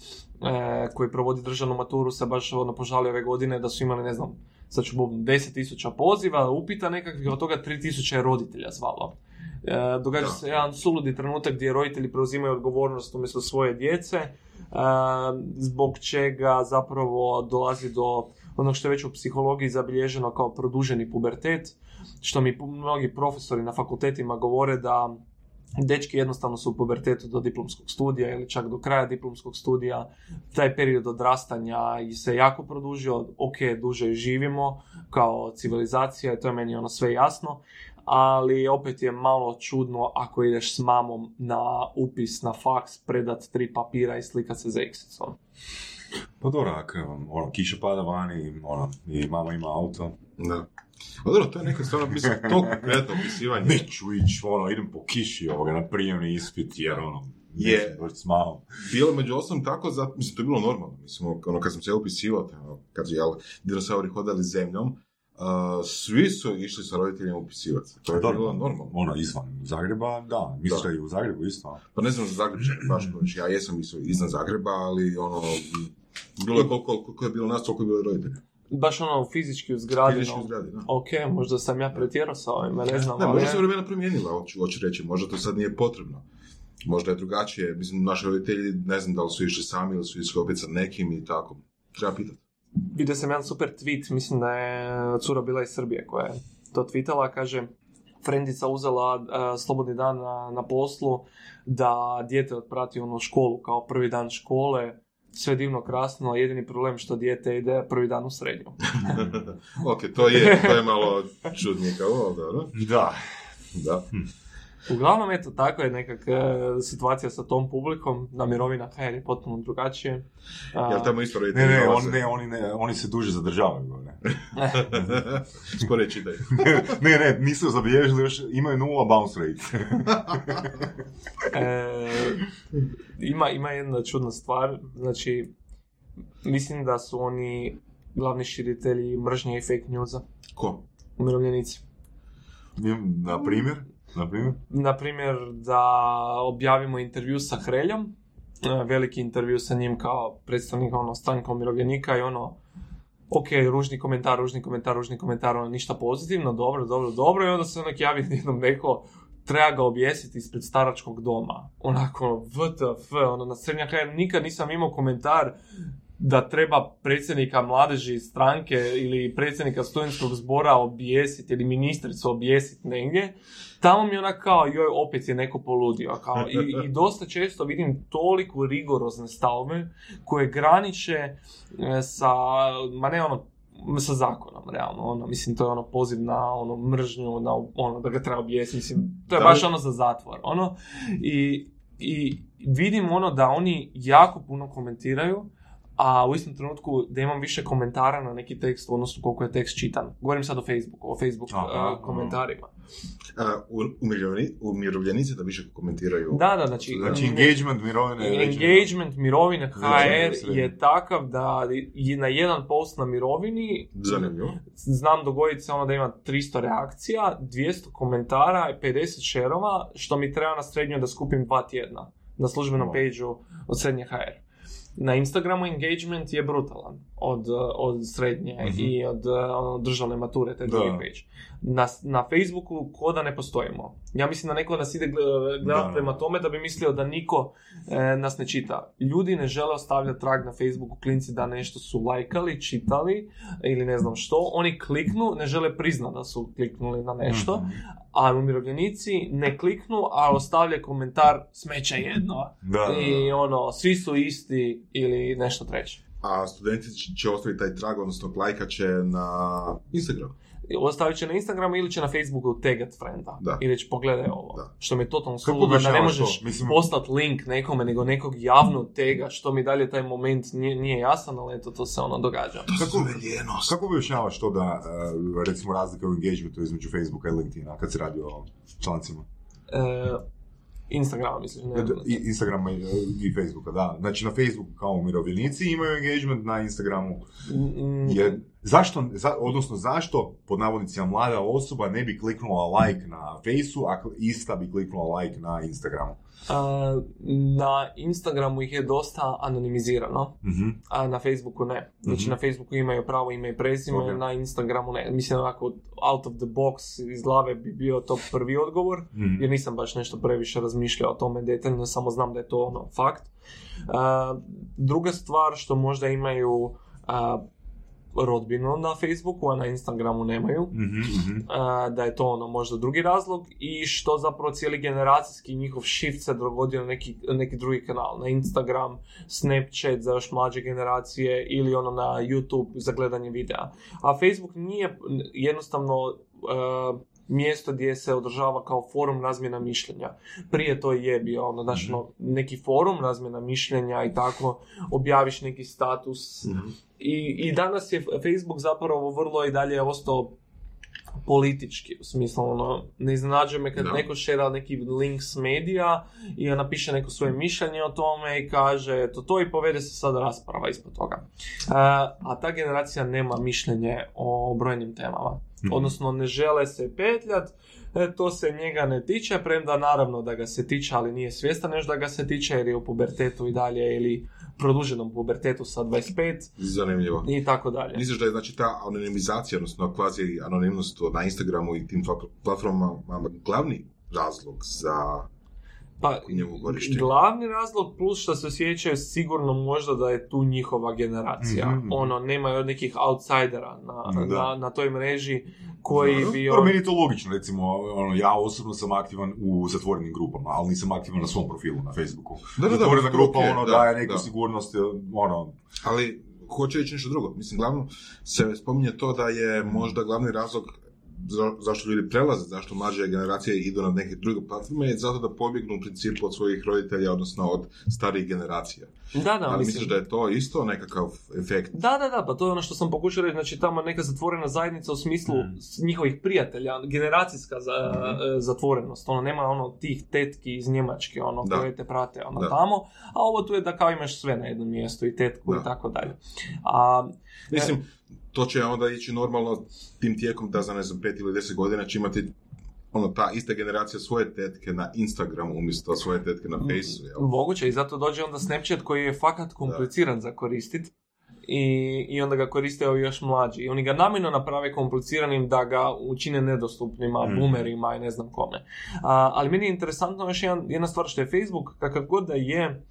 koji provodi državnu maturu se baš ono, požalio ove godine da su imali, ne znam, sad ću bubnu, deset tisuća poziva, upita nekakvih, od toga tri tisuće roditelja zvalo. E, događa da. se jedan suludi trenutak gdje roditelji preuzimaju odgovornost umjesto svoje djece, e, zbog čega zapravo dolazi do ono što je već u psihologiji zabilježeno kao produženi pubertet, što mi mnogi profesori na fakultetima govore da dečki jednostavno su u pubertetu do diplomskog studija ili čak do kraja diplomskog studija. Taj period odrastanja se jako produžio, ok, duže živimo kao civilizacija i to je meni ono sve jasno, ali opet je malo čudno ako ideš s mamom na upis na faks, predat tri papira i slikat se za eksesom. Pa dobro, ako ono, kiša pada vani ono, i mama ima auto. Da. Pa dobro, to je neka stvarno, mislim, toliko kreta opisivanja. Neću ići, ono, idem po kiši ovoga na prijemni ispit, jer ono, je malo. Bilo među osam tako, zato, mislim, to je bilo normalno. Mislim, ono, kad sam se upisivao, kad su, jel, dinosauri hodali zemljom, Uh, svi su išli sa roditeljima upisivati. To je da, bilo normalno. Ono, izvan Zagreba, da, mislim da i u Zagrebu isto. Pa ne znam za Zagrepčan, baš kovič. Ja jesam isto izvan Zagreba, ali ono, bilo je koliko, koliko je bilo nas, koliko je bilo roditelja. Baš ono, fizički u zgradi. Fizički u zgradi, da. Ok, možda sam ja pretjerao sa ovim, ne znam. Ne, ali... možda se vremena promijenila, hoću, hoću reći, možda to sad nije potrebno. Možda je drugačije, mislim, naši roditelji, ne znam da li su išli sami ili su išli opet sa nekim i tako. Treba pitati. Vidio sam jedan super tweet, mislim da je cura bila iz Srbije koja je to tweetala, kaže, frendica uzela uh, slobodni dan na, na poslu, da dijete otprati ono školu kao prvi dan škole, sve divno krasno, jedini problem što dijete ide prvi dan u srednju. Ok, to je, to je malo čudnikavo, da, da. Da. Uglavnom, eto, tako je nekak situacija sa tom publikom, na Mirovina H R je potpuno drugačije. A... Jel tamo isto roditelji? Ne, ne, on, ne, oni, ne oni se duže zadržavaju. Ne. Spore čitaj. ne, ne, nisu zabilježili još, imaju nula bounce rate. e, ima, ima jedna čudna stvar, znači, mislim da su oni glavni širitelji mržnje i fake newsa. Ko? Umirovljenici. Na primjer? Naprimjer? Naprimjer, da objavimo intervju sa Hreljom, veliki intervju sa njim kao predstavnik ono, stranka umirovljenika i ono, ok, ružni komentar, ružni komentar, ružni komentar, ono, ništa pozitivno, dobro, dobro, dobro, i onda se onak javi jednom neko, treba ga objesiti ispred staračkog doma, onako, vtf, ono, na Srednja.hr nikad nisam imao komentar, da treba predsjednika mladeži stranke ili predsjednika studentskog zbora objesiti ili ministricu objesiti negdje, tamo mi ona kao, joj, opet je neko poludio. Kao. I, I dosta često vidim toliko rigorozne stavove koje graniče sa, ma ne ono, sa zakonom, realno, ono, mislim, to je ono poziv na ono, mržnju, na ono, da ga treba objesti, mislim, to je baš ono za zatvor, ono, i, i vidim ono da oni jako puno komentiraju, a u istom trenutku da imam više komentara na neki tekst, odnosno koliko je tekst čitan. Govorim sad o Facebooku, o Facebook Aha, uh, komentarima. Uh, umirovljenici da više komentiraju. Da, da, znači... Znači engagement mirovine... Engagement mirovine H R je takav da je na jedan post na mirovini... Zanimljivo. Znam dogoditi se ono da ima tristo reakcija, dvjesto komentara i pedeset šerova, što mi treba na srednjoj da skupim dva tjedna. Na službenom no. page-u od Srednje H R. Na Instagramu engagement je brutalan od, od srednje mm-hmm. i od ono, državne mature, te drugi page. Na, na Facebooku ko da ne postojimo. Ja mislim da neko nas ide gledati prema tome da bi mislio da niko e, nas ne čita. Ljudi ne žele ostavljati trag na Facebooku, klinci da nešto su lajkali, čitali ili ne znam što. Oni kliknu, ne žele priznati da su kliknuli na nešto, mm-hmm. a umirovljenici ne kliknu, a ostavlja komentar smeća jedno. Da. I ono, svi su isti ili nešto treće. A studenti će ostaviti taj trag, odnosno lajkat će na Instagramu. Ostavit će na Instagramu ili će na Facebooku tagat frienda. Da. Ili će pogledaj ovo. Da. Što mi je totalno suludo da ne možeš Mislim... poslati link nekome, nego nekog javno taga, što mi dalje taj moment nije, nije jasan, ali eto, to se ono događa. To kako, kako objašnjavaš to da, recimo, razlika u engagementu između Facebooka i LinkedIna kad se radi o člancima? E... Instagrama, mislim. Ne, I, Instagrama i, i Facebooka, da. Znači, na Facebooku kao umirovljenici imaju engagement, na Instagramu je... Zašto, za, odnosno zašto, pod navodnicima, mlada osoba ne bi kliknula like na Faceu, a ista bi kliknula like na Instagramu? A, na Instagramu ih je dosta anonimizirano, mm-hmm. a na Facebooku ne. Znači, mm-hmm. na Facebooku imaju pravo ime i prezime, okay. na Instagramu ne. Mislim, onako, out of the box, iz glave bi bio to prvi odgovor, mm-hmm. jer nisam baš nešto previše razmišljao o tome detaljno, samo znam da je to ono, fakt. A, druga stvar što možda imaju... A, rodbinu na Facebooku, a na Instagramu nemaju, mm-hmm. a, da je to ono možda drugi razlog i što zapravo cijeli generacijski njihov shift se dogodio na neki, neki drugi kanal, na Instagram, Snapchat za još mlađe generacije ili ono na YouTube za gledanje videa. A Facebook nije jednostavno uh, mjesto gdje se održava kao forum razmjena mišljenja. Prije to je bio ono, znači, mm-hmm. neki forum razmjena mišljenja i tako, objaviš neki status. Mm-hmm. I, I danas je Facebook zapravo vrlo i dalje ostao politički, u smislu, ono, ne iznenađuje me kad no. neko šera neki link s medija i napiše neko svoje mišljenje o tome i kaže to to i povede se sad rasprava ispod toga. A, a ta generacija nema mišljenje o brojnim temama. Odnosno, ne žele se petljati, to se njega ne tiče, premda naravno da ga se tiče, ali nije svjestan još da ga se tiče jer je u pubertetu i dalje ili produženom pubertetu sa dvadeset pet. Zanimljivo. I tako dalje. Misliš da je znači ta anonimizacija, odnosno kvazi anonimnost na Instagramu i tim platformama glavni razlog za... Pa, glavni razlog plus što se osjećaju sigurno možda da je tu njihova generacija. Mm-hmm. Ono, nemaju nekih outsidera na, na, na toj mreži koji no, bi... On... Pro meni je to logično, recimo, ono, ja osobno sam aktivan u zatvorenim grupama, ali nisam aktivan na svom profilu na Facebooku. Da, da, Zatvorena da, da, grupa, ono, da, daje neku da. sigurnost, ono... Ali, hoće reći nešto drugo. Mislim, glavno se spominje to da je možda glavni razlog Za, zašto ljudi prelaze, zašto mlađe generacije idu na neke druge platforme, je zato da pobjegnu u principu od svojih roditelja, odnosno od starijih generacija. Da, da, da mislim. Misliš da je to isto nekakav efekt? Da, da, da, pa to je ono što sam pokušao reći, znači tamo neka zatvorena zajednica u smislu mm. njihovih prijatelja, generacijska za, mm. zatvorenost, ono, nema ono tih tetki iz Njemačke, ono, da. koje te prate, ono, da. tamo, a ovo tu je da kao imaš sve na jednom mjestu i tetku da. i tako dalje. A, mislim, to će onda ići normalno tim tijekom da za, ne znam, pet ili deset godina će imati ono, ta ista generacija svoje tetke na Instagramu umjesto svoje tetke na Facebooku. Moguće, i zato dođe onda Snapchat koji je fakat kompliciran da. za koristiti i, i onda ga koriste ovi još mlađi. I oni ga namjerno naprave kompliciranim da ga učine nedostupnima, mm. boomerima i ne znam kome. A, ali meni je interesantno još jedna, jedna stvar što je Facebook, kakav god da je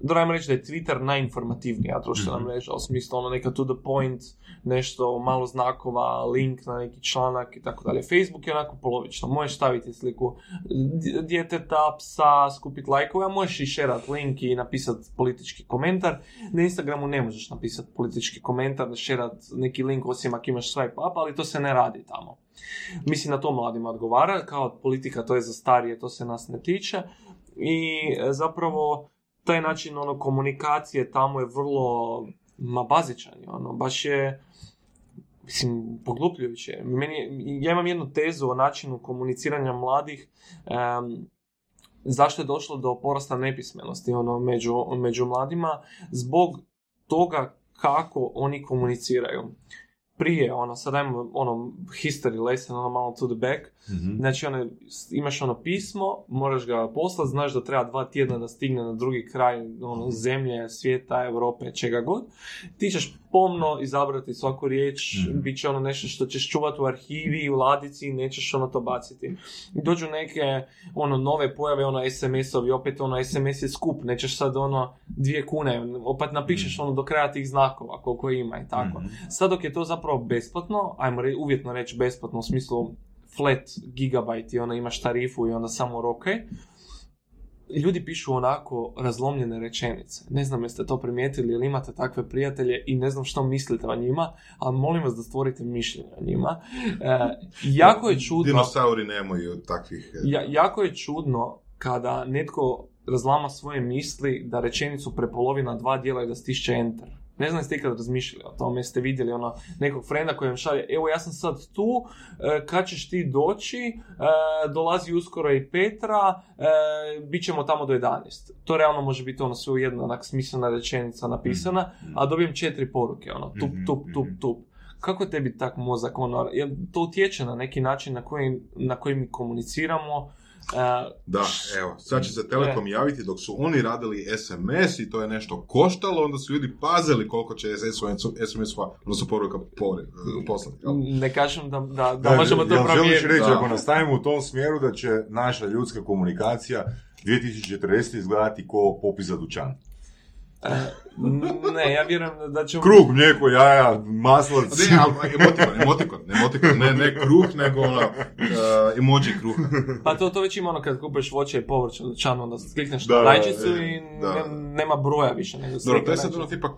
da ajmo reći da je Twitter najinformativnija društvena mm-hmm. mreža, u smislu ono neka to the point, nešto malo znakova, link na neki članak i tako dalje. Facebook je onako polovično, možeš staviti sliku djeteta, psa, skupiti lajkove, a možeš i šerati link i napisati politički komentar. Na Instagramu ne možeš napisati politički komentar, šerati neki link osim ako imaš swipe up, ali to se ne radi tamo. Mislim da to mladima odgovara, kao politika to je za starije, to se nas ne tiče. I zapravo taj način ono, komunikacije tamo je vrlo ma, bazičan. Ono, baš je, mislim, poglupljujuće. Meni, ja imam jednu tezu o načinu komuniciranja mladih. Um, zašto je došlo do porasta nepismenosti ono, među, među mladima? Zbog toga kako oni komuniciraju. Prije, ono, sad ajmo, ono, history lesson, ono, malo to the back. Mm-hmm. Znači, ono, imaš ono pismo, moraš ga poslati, znaš da treba dva tjedna da stigne na drugi kraj, ono, zemlje, svijeta, Europe, čega god. Ti ćeš pomno izabrati svaku riječ, mm-hmm. bit će ono nešto što ćeš čuvati u arhivi, u ladici, nećeš ono to baciti. Dođu neke, ono, nove pojave, ono, es em es-ovi, opet, ono, es em es je skup, nećeš sad, ono, dvije kune, opet napišeš, ono, do kraja tih znakova, koliko ima i tako. Mm-hmm. Sad dok je to zapravo besplatno, ajmo re, uvjetno reći besplatno u smislu flat gigabajt i onda imaš tarifu i onda samo roke, ljudi pišu onako razlomljene rečenice. Ne znam jeste to primijetili ili imate takve prijatelje i ne znam što mislite o njima, ali molim vas da stvorite mišljenje o njima. E, jako je čudno... Dinosauri nemaju takvih... Ja, jako je čudno kada netko razlama svoje misli da rečenicu prepolovi na dva dijela i da stišće enter. Ne znam jeste ikad razmišljali o tome, jeste vidjeli ono nekog frenda koji vam šalje, evo ja sam sad tu, kad ćeš ti doći, dolazi uskoro i Petra, bit ćemo tamo do jedanaest. To realno može biti ono sve u jedna onak smislena rečenica napisana, a dobijem četiri poruke, ono tup, tup, tup, tup. Kako tebi tak mozak, ono, jer to utječe na neki način na koji, na koji mi komuniciramo. Uh, da, evo, sad će se Telekom ne. javiti, dok su oni radili es em es i to je nešto koštalo, onda su ljudi pazili koliko će es em es-ova, onda su poruka poslati. Ne kažem da, da, da, da možemo to provjeriti. Želiš reći, da. Ako nastavimo u tom smjeru, da će naša ljudska komunikacija dvije tisuće četrdeset izgledati ko popis za dućan. E, ne, ja vjerujem da ćemo... Krug, mlijeko, jaja, maslac... Ne, emotikon, emotikon, emotikon, ne, ne kruh, nego ono, uh, emoji kruha. Pa to, to već ima ono kad kupeš voće i povrće, čan, onda klikneš da, na rajčicu i ne, nema broja više. Nego dobro, to je sad ono tipak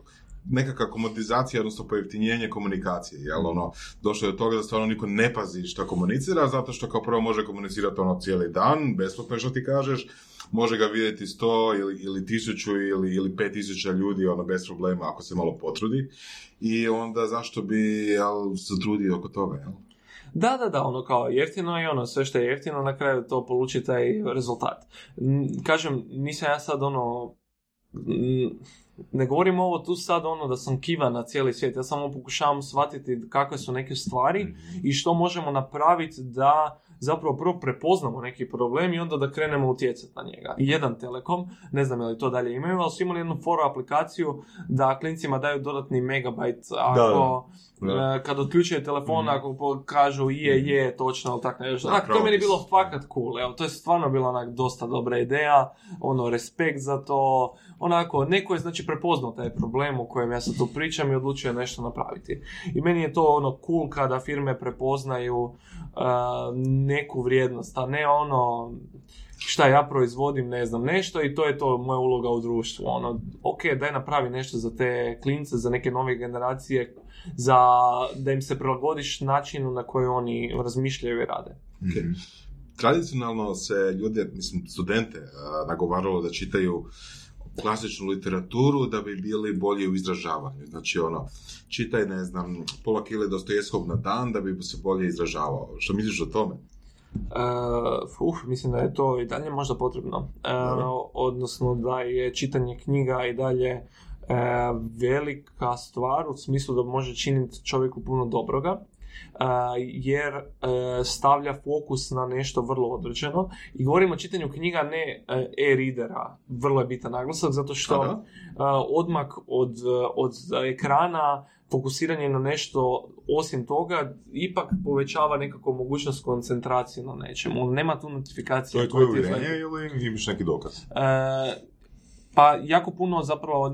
nekakva komodizacija, odnosno pojeftinjenje komunikacije, jel ono, došlo je do toga da stvarno niko ne pazi što komunicira, zato što kao prvo može komunicirati ono cijeli dan, besplatno što ti kažeš, može ga vidjeti sto ili, ili tisuću ili, ili pet tisuća ljudi, ono, bez problema, ako se malo potrudi. I onda zašto bi, jel, se trudio oko toga, jel? Da, da, da, ono kao jeftino i ono, sve što je jeftino, na kraju to poluči taj rezultat. Kažem, nisam ja sad, ono, ne govorim ovo tu sad, ono, da sam kiva na cijeli svijet. Ja samo pokušavam shvatiti kakve su neke stvari mm-hmm. i što možemo napraviti da... Zapravo prvo prepoznamo neki problem i onda da krenemo utjecati na njega. I jedan Telekom, ne znam je li to dalje imaju, ali su imali jednu foru aplikaciju da klincima daju dodatni megabajt ako, da, da. Kad otključaju telefon, mm-hmm. ako kažu je, je, točno, ali tako nešto. Tako, to meni je bilo fakat cool, evo, to je stvarno bila onak dosta dobra ideja, ono, respekt za to, onako, neko je znači prepoznao taj problem o kojem ja sad tu pričam i odlučio nešto napraviti. I meni je to ono cool kada firme prepoznaju uh, neku vrijednost, a ne ono šta ja proizvodim, ne znam, nešto i to je to moja uloga u društvu. Ono, ok, daj napravi nešto za te klince, za neke nove generacije, za, da im se prilagodiš načinu na koji oni razmišljaju i rade. Okay. Tradicionalno se ljudi, mislim, studente, nagovaralo da čitaju klasičnu literaturu da bi bili bolji u izražavanju. Znači, ono, čitaj, ne znam, pola kile Dostojevskog na dan da bi se bolje izražavao. Što misliš o tome? Uh, uf, mislim da je to i dalje možda potrebno. Uh, odnosno da je čitanje knjiga i dalje uh, velika stvar u smislu da može činiti čovjeku puno dobroga. Uh, jer uh, stavlja fokus na nešto vrlo određeno i govorimo o čitanju knjiga, ne uh, e-readera, vrlo je bitan naglasak zato što uh, odmak od, od ekrana, fokusiranje na nešto osim toga ipak povećava nekako mogućnost koncentracije na nečemu, nema tu notifikacije. To je tvoje uvjerenje ili imaš neki dokaz? Uh, Pa jako puno zapravo,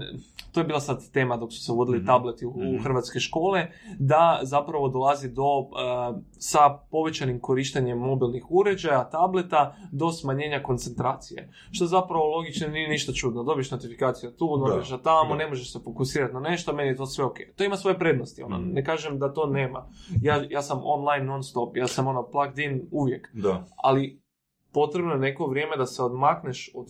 to je bila sad tema dok su se uvodili mm-hmm. tableti u, u hrvatske škole, da zapravo dolazi do, uh, sa povećanim korištenjem mobilnih uređaja, tableta, do smanjenja koncentracije. Što zapravo logično nije ništa čudno. Dobiš notifikaciju tu, dobiš na tamo, da. Ne možeš se fokusirati na nešto, meni je to sve ok. To ima svoje prednosti, ono. Mm-hmm. Ne kažem da to nema. Ja, ja sam online non stop, ja sam ono plugged in uvijek. Da. Ali potrebno je neko vrijeme da se odmakneš od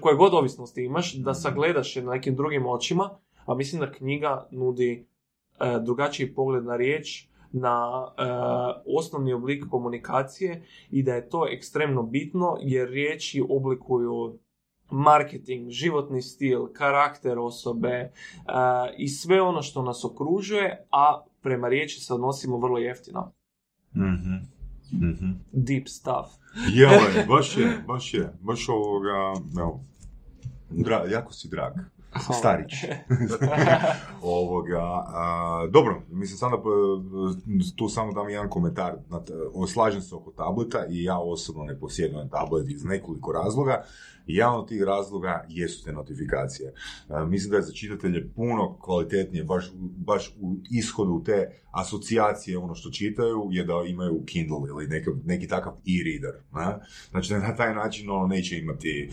koje god ovisnosti imaš, da sagledaš je na nekim drugim očima, a mislim da knjiga nudi e, drugačiji pogled na riječ, na e, osnovni oblik komunikacije i da je to ekstremno bitno jer riječi oblikuju marketing, životni stil, karakter osobe e, i sve ono što nas okružuje, a prema riječi se odnosimo vrlo jeftino. Mhm. Mm-hmm. Deep stuff. Jele, baš je, baš je, baš ovoga, evo, dra, jako si drag, starić. ovoga, a, dobro, mislim sada, tu samo dam jedan komentar, slažem se oko tableta i ja osobno ne posjedujem tablet iz nekoliko razloga. Jedan od tih razloga jesu te notifikacije. Uh, mislim da je za čitatelje puno kvalitetnije, baš, baš u ishodu te asocijacije ono što čitaju, je da imaju Kindle ili neki, neki takav e-reader. Ne? Znači na taj način ono, neće imati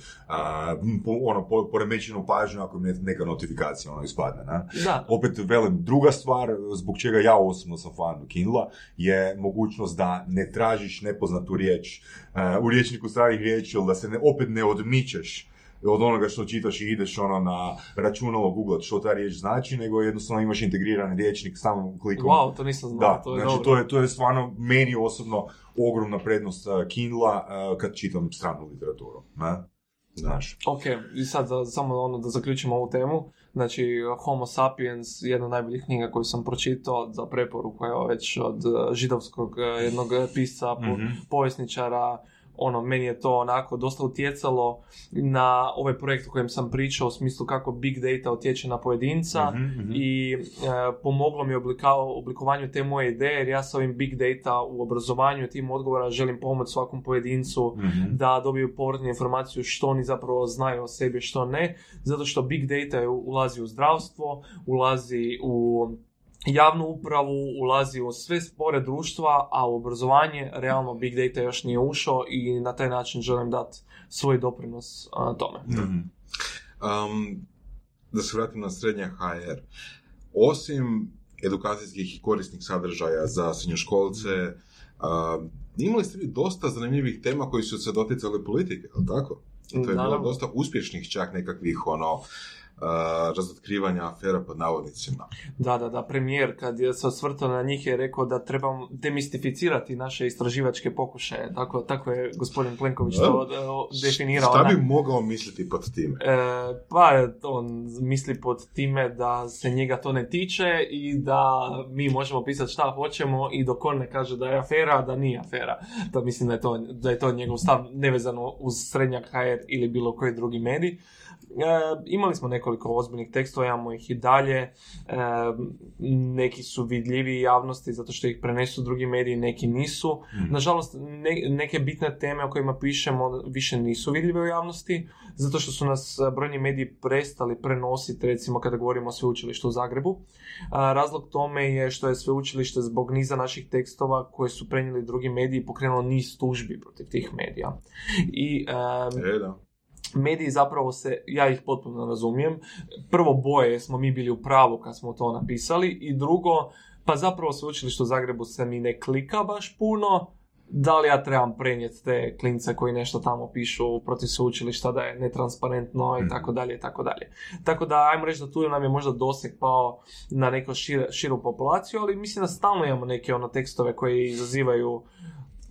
uh, ono, po, poremećenu pažnju ako im neka notifikacija ono, ispadne. Opet velim, druga stvar zbog čega ja osobno sam fan Kindla je mogućnost da ne tražiš nepoznatu riječ uh, u rječniku starih riječi ili da se ne, opet ne odmiče od onoga što čitaš i ideš ono na računalo Google što ta riječ znači, nego jednostavno imaš integrirani rječnik samom klikom. Wow, to nisam znao, da, to je znači, dobro. To je, to je stvarno meni osobno ogromna prednost Kindla kad čitam stranu literaturu. Ne? Znaš. Ok, i sad za, samo ono da zaključimo ovu temu. Znači, Homo sapiens, jedna od najboljih knjiga koju sam pročitao za preporuku, evo već od židovskog jednog pisca, mm-hmm. povjesničara. Ono, meni je to onako dosta utjecalo na ovaj projekt o kojem sam pričao u smislu kako big data utječe na pojedinca mm-hmm. i e, pomoglo mi oblikao, oblikovanju te moje ideje jer ja sa ovim big data u obrazovanju i tim odgovora želim pomoći svakom pojedincu mm-hmm. da dobiju povratnu informaciju što oni zapravo znaju o sebi, što ne, zato što big data je, ulazi u zdravstvo, ulazi u javnu upravu, ulazi u sve spore društva, a u obrazovanje realno big data još nije ušao i na taj način želim dati svoj doprinos a, tome. Mm-hmm. Um, da se vratim na Srednja H R. Osim edukacijskih i korisnih sadržaja za srednjoškolce, um, imali ste vi dosta zanimljivih tema koji su se doticale politike, ali tako? To je Naravno. Bilo dosta uspješnih čak nekakvih ono... Uh, razotkrivanja afera pod navodnicima. Da, da, da, premijer kad je se osvrtao na njih je rekao da trebamo demistificirati naše istraživačke pokušaje. Tako, tako je gospodin Plenković da. to uh, definirao. Šta bi ona... mogao misliti pod time? Uh, pa on misli pod time da se njega to ne tiče i da mi možemo pisati šta hoćemo i dok on ne kaže da je afera, da nije afera. Da mislim da je to, da je to njegov stav nevezano uz Srednjak H R ili bilo koji drugi medij. E, imali smo nekoliko ozbiljnih tekstova, imamo ih i dalje, e, neki su vidljiviji javnosti zato što ih prenesu drugi mediji, neki nisu. Mm. Nažalost, ne, neke bitne teme o kojima pišemo više nisu vidljive u javnosti, zato što su nas brojni mediji prestali prenositi, recimo kada govorimo o Sveučilištu u Zagrebu. A, razlog tome je što je Sveučilište zbog niza naših tekstova koje su prenijeli drugi mediji pokrenulo niz tužbi protiv tih medija. I, e, e, da. Mediji zapravo se, ja ih potpuno razumijem, prvo boje smo mi bili u pravu kad smo to napisali i drugo, pa zapravo Sveučilište u Zagrebu se mi ne klika baš puno, da li ja trebam prenijeti te klince koji nešto tamo pišu protiv sveučilišta da je netransparentno i tako dalje i tako dalje. Tako da ajmo reći da tu nam je možda doseg pao na neku šir, širu populaciju, ali mislim da stalno imamo neke ono tekstove koji izazivaju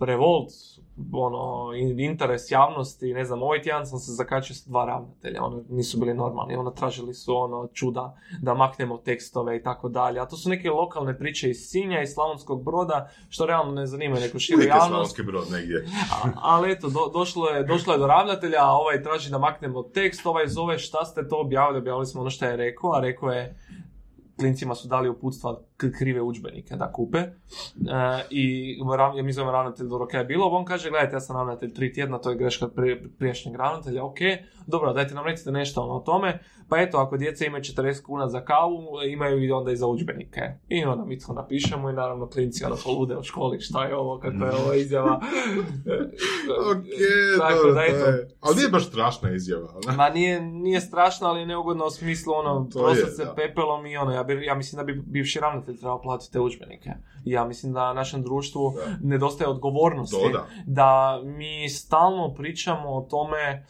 revolt, ono, interes javnosti, ne znam, ovaj tjedan sam se zakačio s dva ravnatelja, oni nisu bili normalni, ono, tražili su ono čuda da maknemo tekstove i tako dalje, a to su neke lokalne priče iz Sinja, iz Slavonskog Broda, što realno ne zanima neku širu javnost. Slavonski Brod negdje. a, ali eto, do, došlo, je, došlo je do ravnatelja, a ovaj traži da maknemo tekst, ovaj zove šta ste to objavili, objavili smo ono što je rekao, a rekao je klincima su dali uputstva krive udžbenike da kupe. E, I ja mi zovem ravnatelj Doroka je bilo, on kaže, gledajte, ja sam ravnatelj tri tjedna, to je greška priješnjeg ravnatelja, ok, dobro, dajte nam recite nešto ono o tome, pa eto, ako djeca imaju četrdeset kuna za kavu, imaju i onda i za udžbenike. I onda mi to napišemo i naravno klinci ono polude u školi, šta je ovo, kakva je ovo izjava. Okay, tako, dobro, da eto, ali nije baš strašna izjava. Ne? Ma nije, nije strašna, ali je neugodno u smislu ono, prosat se pepelom i ono, ja, bi, ja mislim da bi bivši ravnatelj trebao platiti te udžbenike. Ja mislim da našem društvu da. nedostaje odgovornosti. Doda. Da mi stalno pričamo o tome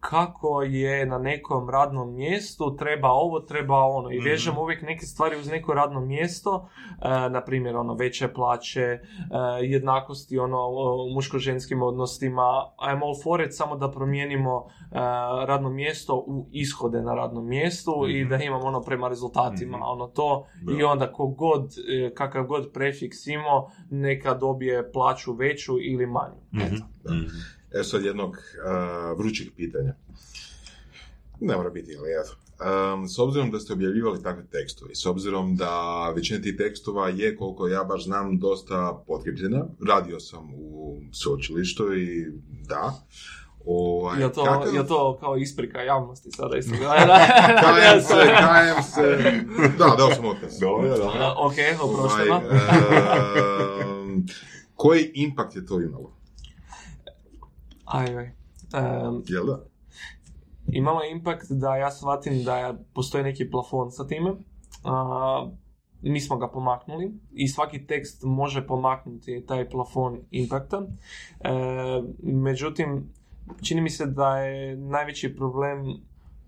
kako je na nekom radnom mjestu, treba ovo, treba ono. I vežemo mm-hmm. uvijek neke stvari uz neko radno mjesto, e, na primjer ono, veće plaće, e, jednakosti ono, u muško-ženskim odnosima. I'm all for it, samo da promijenimo e, radno mjesto u ishode na radnom mjestu mm-hmm. i da imamo ono prema rezultatima. Mm-hmm. Ono to. Bro. I onda kogod, e, kakav god prefiks imao, neka dobije plaću veću ili manju. Mm-hmm. Evo sad jednog uh, vrućih pitanja. Ne mora biti, ali eto. Um, s obzirom da ste objavljivali takve tekstove, s obzirom da većina tih tekstova je, koliko ja baš znam, dosta potkrijepljena. Radio sam u sveučilištu i da. Ovaj, je, to, kakav... je to kao isprika javnosti sada isto? Kajem se, kajem se. Da, dao sam otkaz. Ok, oprošteno. Ovaj, uh, koji impakt je to imalo? Aj, aj. Um, Jel da? Imalo je impakt da ja shvatim da postoji neki plafon sa time. Uh, mi smo ga pomaknuli i svaki tekst može pomaknuti taj plafon impakta. Uh, međutim, čini mi se da je najveći problem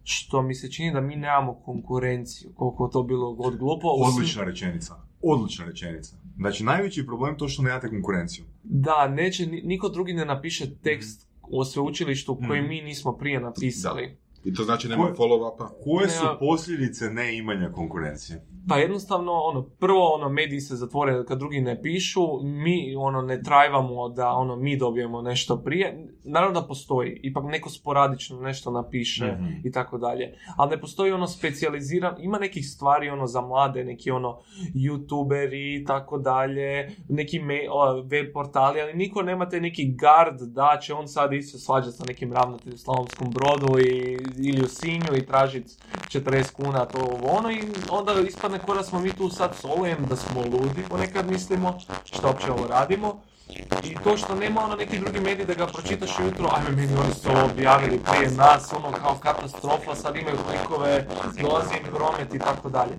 što mi se čini da mi nemamo konkurenciju, koliko to bilo god glupo. Odlična rečenica. Odlična rečenica. Znači, najveći problem je to što nemate konkurenciju. Da, neće, niko drugi ne napiše tekst o sveučilištu koji mm. mi nismo prije napisali. Da. I to znači nema follow-upa? Koje su posljedice neimanja konkurencije? Pa jednostavno, ono, prvo, ono, mediji se zatvore kad drugi ne pišu, mi, ono, ne trajvamo da, ono, mi dobijemo nešto prije. Naravno da postoji, ipak neko sporadično nešto napiše mm-hmm. i tako dalje. Ali ne postoji, ono, specijaliziran, ima nekih stvari, ono, za mlade, neki, ono, youtuberi i tako dalje, neki me, o, web portali, ali niko nema te neki gard da će on sad isto svađati sa nekim ravnateljem u Slavonskom Brodu i, ili u Sinju i tražiti četrdeset kuna, to ovo, ono, i onda ispadne neko da smo mi tu sad solujem, da smo ludi, ponekad mislimo što uopće ovo radimo. I to što nema ono neki drugi medij da ga pročitaš jutro, ajme mediji oni su objavili prije nas, ono kao katastrofa, sad imaju klikove, dolazi im promet i tako dalje.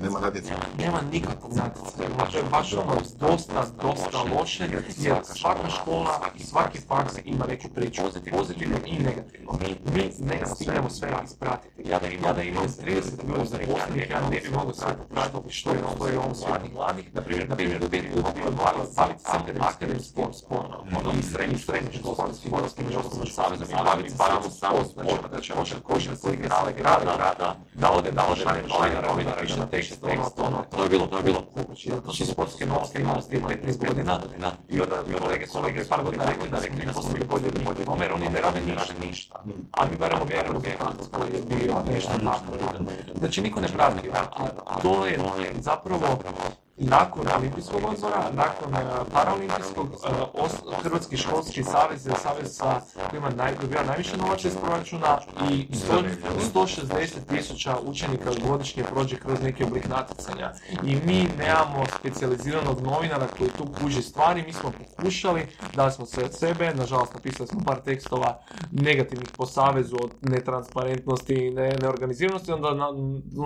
Nema natjecanja. Nema nikakvog natjecanja. To je baš ono dosta, dosta loše, jer svaka škola i svaki faks ima neku priču, pozitivno i negativno. Mi ne stignemo sve ispratiti. Ja da imam trideset milijuna zaposlenih, ja ne bi mogu sad pratiti što je u ovom svijetu mladih, na primjer, na primjer, dobiti od mladih baviti sam akademski sport, ono i srednji srednji školski sport, s Hrvatskim savezom i baviti samo samo sport, da će možda košati svoj grale grada, da ode da ode na rovina, na tekst, tekst, ono, to je bilo, to je bilo moguće, zato što sportske novske imamo s tim petnaest godina, i onda kolege, kolege, par godina rekli da rekli da smo bili podjedni podjedni omer, oni ne rade ništa, ali mi barem objavili objavili, jer bio nešto tako, znači niko ne pravi, a to je zapravo nakon olimpijskog odbora, nakon paraolimpijskog, uh, Hrvatski školski savez je savez sa kojima dobija najviše novaca iz proračuna i sto šezdeset tisuća učenika godišnje prođe kroz neki oblik natjecanja. I mi nemamo specijaliziranog novinara koji tu kuži stvari, mi smo pokušali, dali smo sve od sebe, nažalost napisali smo par tekstova negativnih po savezu od netransparentnosti i ne, neorganiziranosti, onda, na,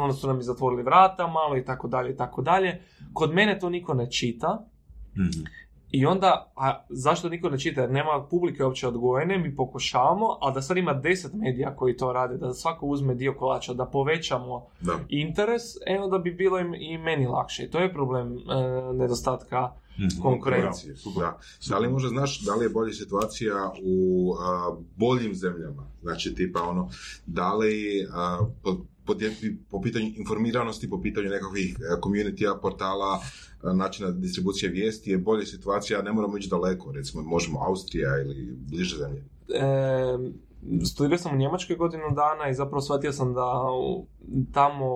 onda su nam i zatvorili vrata malo i tako dalje i tako dalje. Kod mene to niko ne čita mm-hmm. i onda, a zašto niko ne čita? Jer nema publike uopće odgojene, mi pokušavamo, ali da sad ima deset medija koji to rade, da svako uzme dio kolača, da povećamo da. interes, evo da bi bilo i meni lakše. I to je problem e, nedostatka mm-hmm. konkurencije. Da. Da li možda znaš da li je bolja situacija u a, boljim zemljama? Znači tipa ono, da li... A, pod, po pitanju informiranosti, po pitanju nekakvih community-a, portala, načina distribucije vijesti je bolja situacija, ne moramo ići daleko, recimo možemo Austrija ili bliže zemlje. E, studirao sam u Njemačkoj godinu dana i zapravo shvatio sam da tamo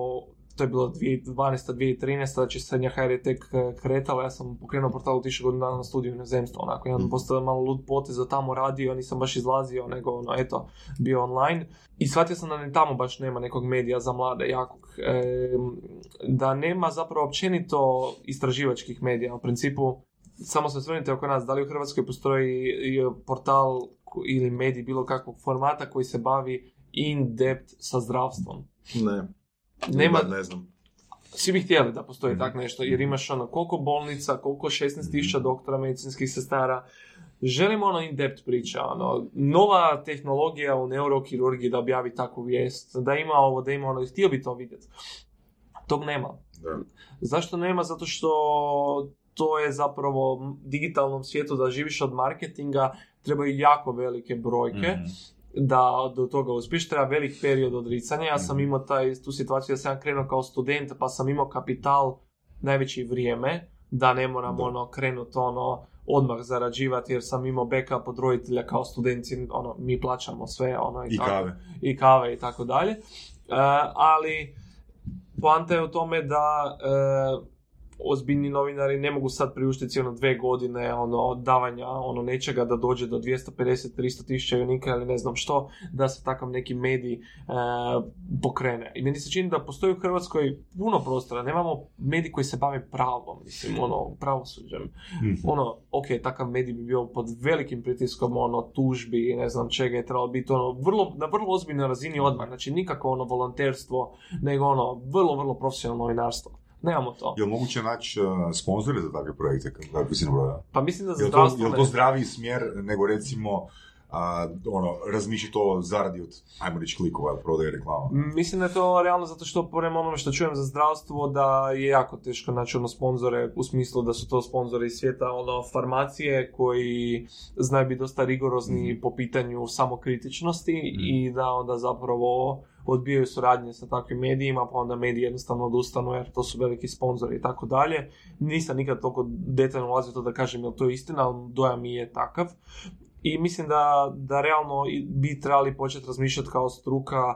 to je bilo dvije tisuće dvanaesta, dvije tisuće trinaesta, znači Srednja ha er je tek kretala, ja sam pokrenuo portal, otišao godinu dana na studiju u inozemstvu, onako, ja sam postao malo lud potez da tamo radio, nisam baš izlazio, nego ono, eto, bio online. I shvatio sam da ni tamo baš nema nekog medija za mlade jakog, e, da nema zapravo općenito istraživačkih medija, u principu. Samo se osvrnite oko nas, da li u Hrvatskoj postoji portal ili medij bilo kakvog formata koji se bavi in depth sa zdravstvom? Ne, nema, ne znam. Svi bi htjeli da postoji mm-hmm. tak nešto, jer imaš ono koliko bolnica, koliko šesnaest tisuća doktora, medicinskih sestara. Želimo ono in depth priča, ono, nova tehnologija u neurokirurgiji da objavi takvu vijest, da ima ovo, da ima ono, i htio bi to vidjeti. Tog nema. Da. Zašto nema? Zato što to je zapravo u digitalnom svijetu da živiš od marketinga, trebaju jako velike brojke mm-hmm. da do toga uspiješ, treba velik period odricanja. Ja sam imao taj, tu situaciju da sam krenuo kao student, pa sam imao kapital najveće vrijeme, da ne moram ono, krenuti ono, odmah zarađivati jer sam imao backup od roditelja kao studenti, ono, mi plaćamo sve ono, i, I, tako, kave. i kave i tako dalje. Uh, ali poanta je u tome da uh, ozbiljni novinari ne mogu sad priuštiti cijeno dve godine ono, davanja ono, nečega da dođe do dvjesto pedeset do tristo tisuća unika ili ne znam što, da se takav neki medij e, pokrene. I meni se čini da postoji u Hrvatskoj puno prostora, nemamo medij koji se bave pravom, mislim, ono, pravosuđem. Mm-hmm. Ono, ok, takav medij bi bio pod velikim pritiskom ono, tužbi i ne znam čega je trebalo biti, ono, vrlo, na vrlo ozbiljnoj razini odmah, znači nikako ono volonterstvo, nego ono, vrlo, vrlo profesionalno novinarstvo. Nemamo to. Je li moguće naći uh, sponzore za takve projekte? Kako bi se nabrojao? Pa mislim da za zdravstvo... Je li to, to zdraviji smjer nego recimo uh, ono, razmišljati o zaradi od, ajmo reći, klikova, prodaje reklama? Mislim da je to realno zato što, prema onome što čujem za zdravstvo, da je jako teško naći ono, sponzore u smislu da su to sponzori iz svijeta ono, farmacije koji znaju biti dosta rigorozni mm. po pitanju samokritičnosti mm. i da onda zapravo... odbijaju suradnje sa takvim medijima, pa onda mediji jednostavno odustanu jer to su veliki sponzori i tako dalje. Nisam nikad toliko detaljno ulazio to da kažem je li to istina, ali dojam je takav. I mislim da, da realno bi trebali početi razmišljati kao struka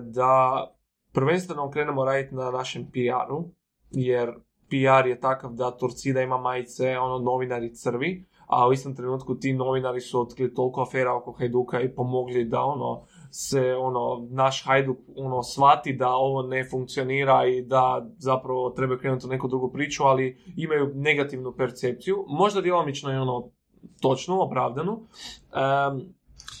da prvenstveno krenemo raditi na našem P R-u, jer P R je takav da Torcida ima majice, ono novinari crvi, a u istom trenutku ti novinari su otkrili toliko afera oko Hajduka i pomogli da ono se ono, naš Hajduk ono, shvati da ovo ne funkcionira i da zapravo treba krenuti u neku drugu priču, ali imaju negativnu percepciju, možda djelomično je ono točno, opravdanu, um,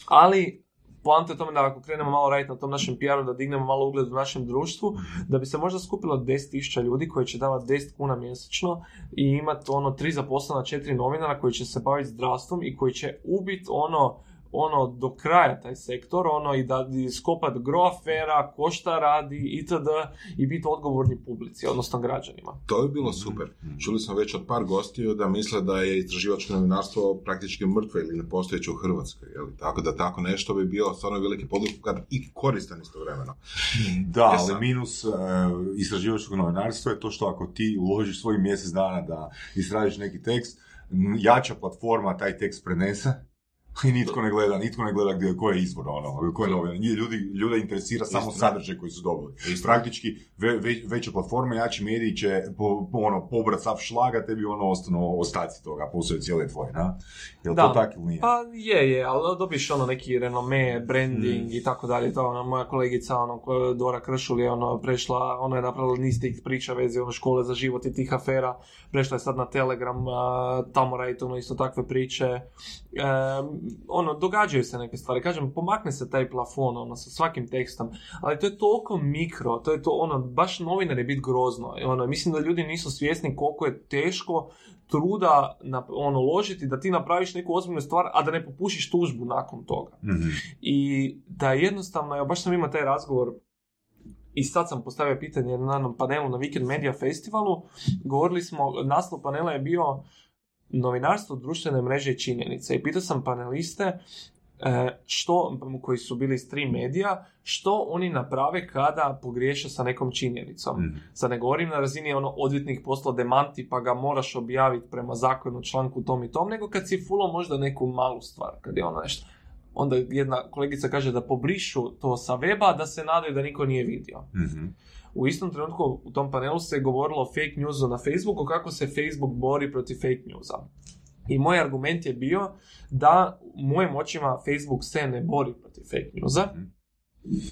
ali poanta je tome da ako krenemo malo raditi na tom našem P R-u, da dignemo malo ugled u našem društvu, da bi se možda skupilo deset tisuća ljudi koji će davati deset kuna mjesečno i imati ono tri zaposlena, četiri novinara koji će se baviti zdravstvom i koji će ubiti ono ono do kraja taj sektor, ono i da iskopati gro afera, ko šta radi itd. i biti odgovorni publici, odnosno građanima. To je bilo super. Mm-hmm. Čuli smo već od par gostiju da misle da je istraživačko novinarstvo praktički mrtvo ili nepostojeće u Hrvatskoj. Jeli? Tako da tako nešto bi bilo stvarno veliki poduhvat i koristan istovremeno. Da, ali sam... minus e, istraživačkog novinarstva je to što ako ti uložiš svoj mjesec dana da istražiš neki tekst, jača platforma taj tekst prenese. I nitko ne gleda, nitko ne gleda gdje, ko je izvor, ono, ko je novina. Ljudi, ljude interesira samo sadržaj koji su dobili. Praktički ve, ve, veće platforme, jači mediji će po, po, ono, pobrat sav šlaga, tebi ono ostanu ostaci toga, posao je cijele tvoje, na? Jel da, to tako ili nije? Pa je, je, ali dobiš ono neki renome, branding mm. i tako dalje. To, ono, moja kolegica, ono, Dora Kršul je ono, prešla, ona je napravila niz tih priča veze ono, škole za život i tih afera, prešla je sad na Telegram, a, tamo radite ono, isto takve priče. E, ono, događaju se neke stvari, kažem, pomakne se taj plafon, ono, sa svakim tekstom, ali to je toliko mikro, to je to, ono, baš novinar je biti grozno, ono, mislim da ljudi nisu svjesni koliko je teško truda, ono, ložiti da ti napraviš neku ozbiljnu stvar, a da ne popušiš tužbu nakon toga. Mm-hmm. I da jednostavno, ja baš sam imao taj razgovor, i sad sam postavio pitanje na jednom panelu na Weekend Media Festivalu, govorili smo, naslov panela je bio novinarstvo, društvene mreže i činjenice. I pitao sam paneliste što, koji su bili iz tri medija, što oni naprave kada pogriješe sa nekom činjenicom. Mm. Sad ne govorim na razini ono odvjetnih posla demanti pa ga moraš objaviti prema zakonu članku tom i tom, nego kad si fulo možda neku malu stvar, kad je ono nešto. Onda jedna kolegica kaže da pobrišu to sa weba, da se nadaju da niko nije vidio. Mm-hmm. U istom trenutku u tom panelu se govorilo o fake newsu na Facebooku, kako se Facebook bori protiv fake newsa. I moj argument je bio da u mojim očima Facebook se ne bori protiv fake newsa.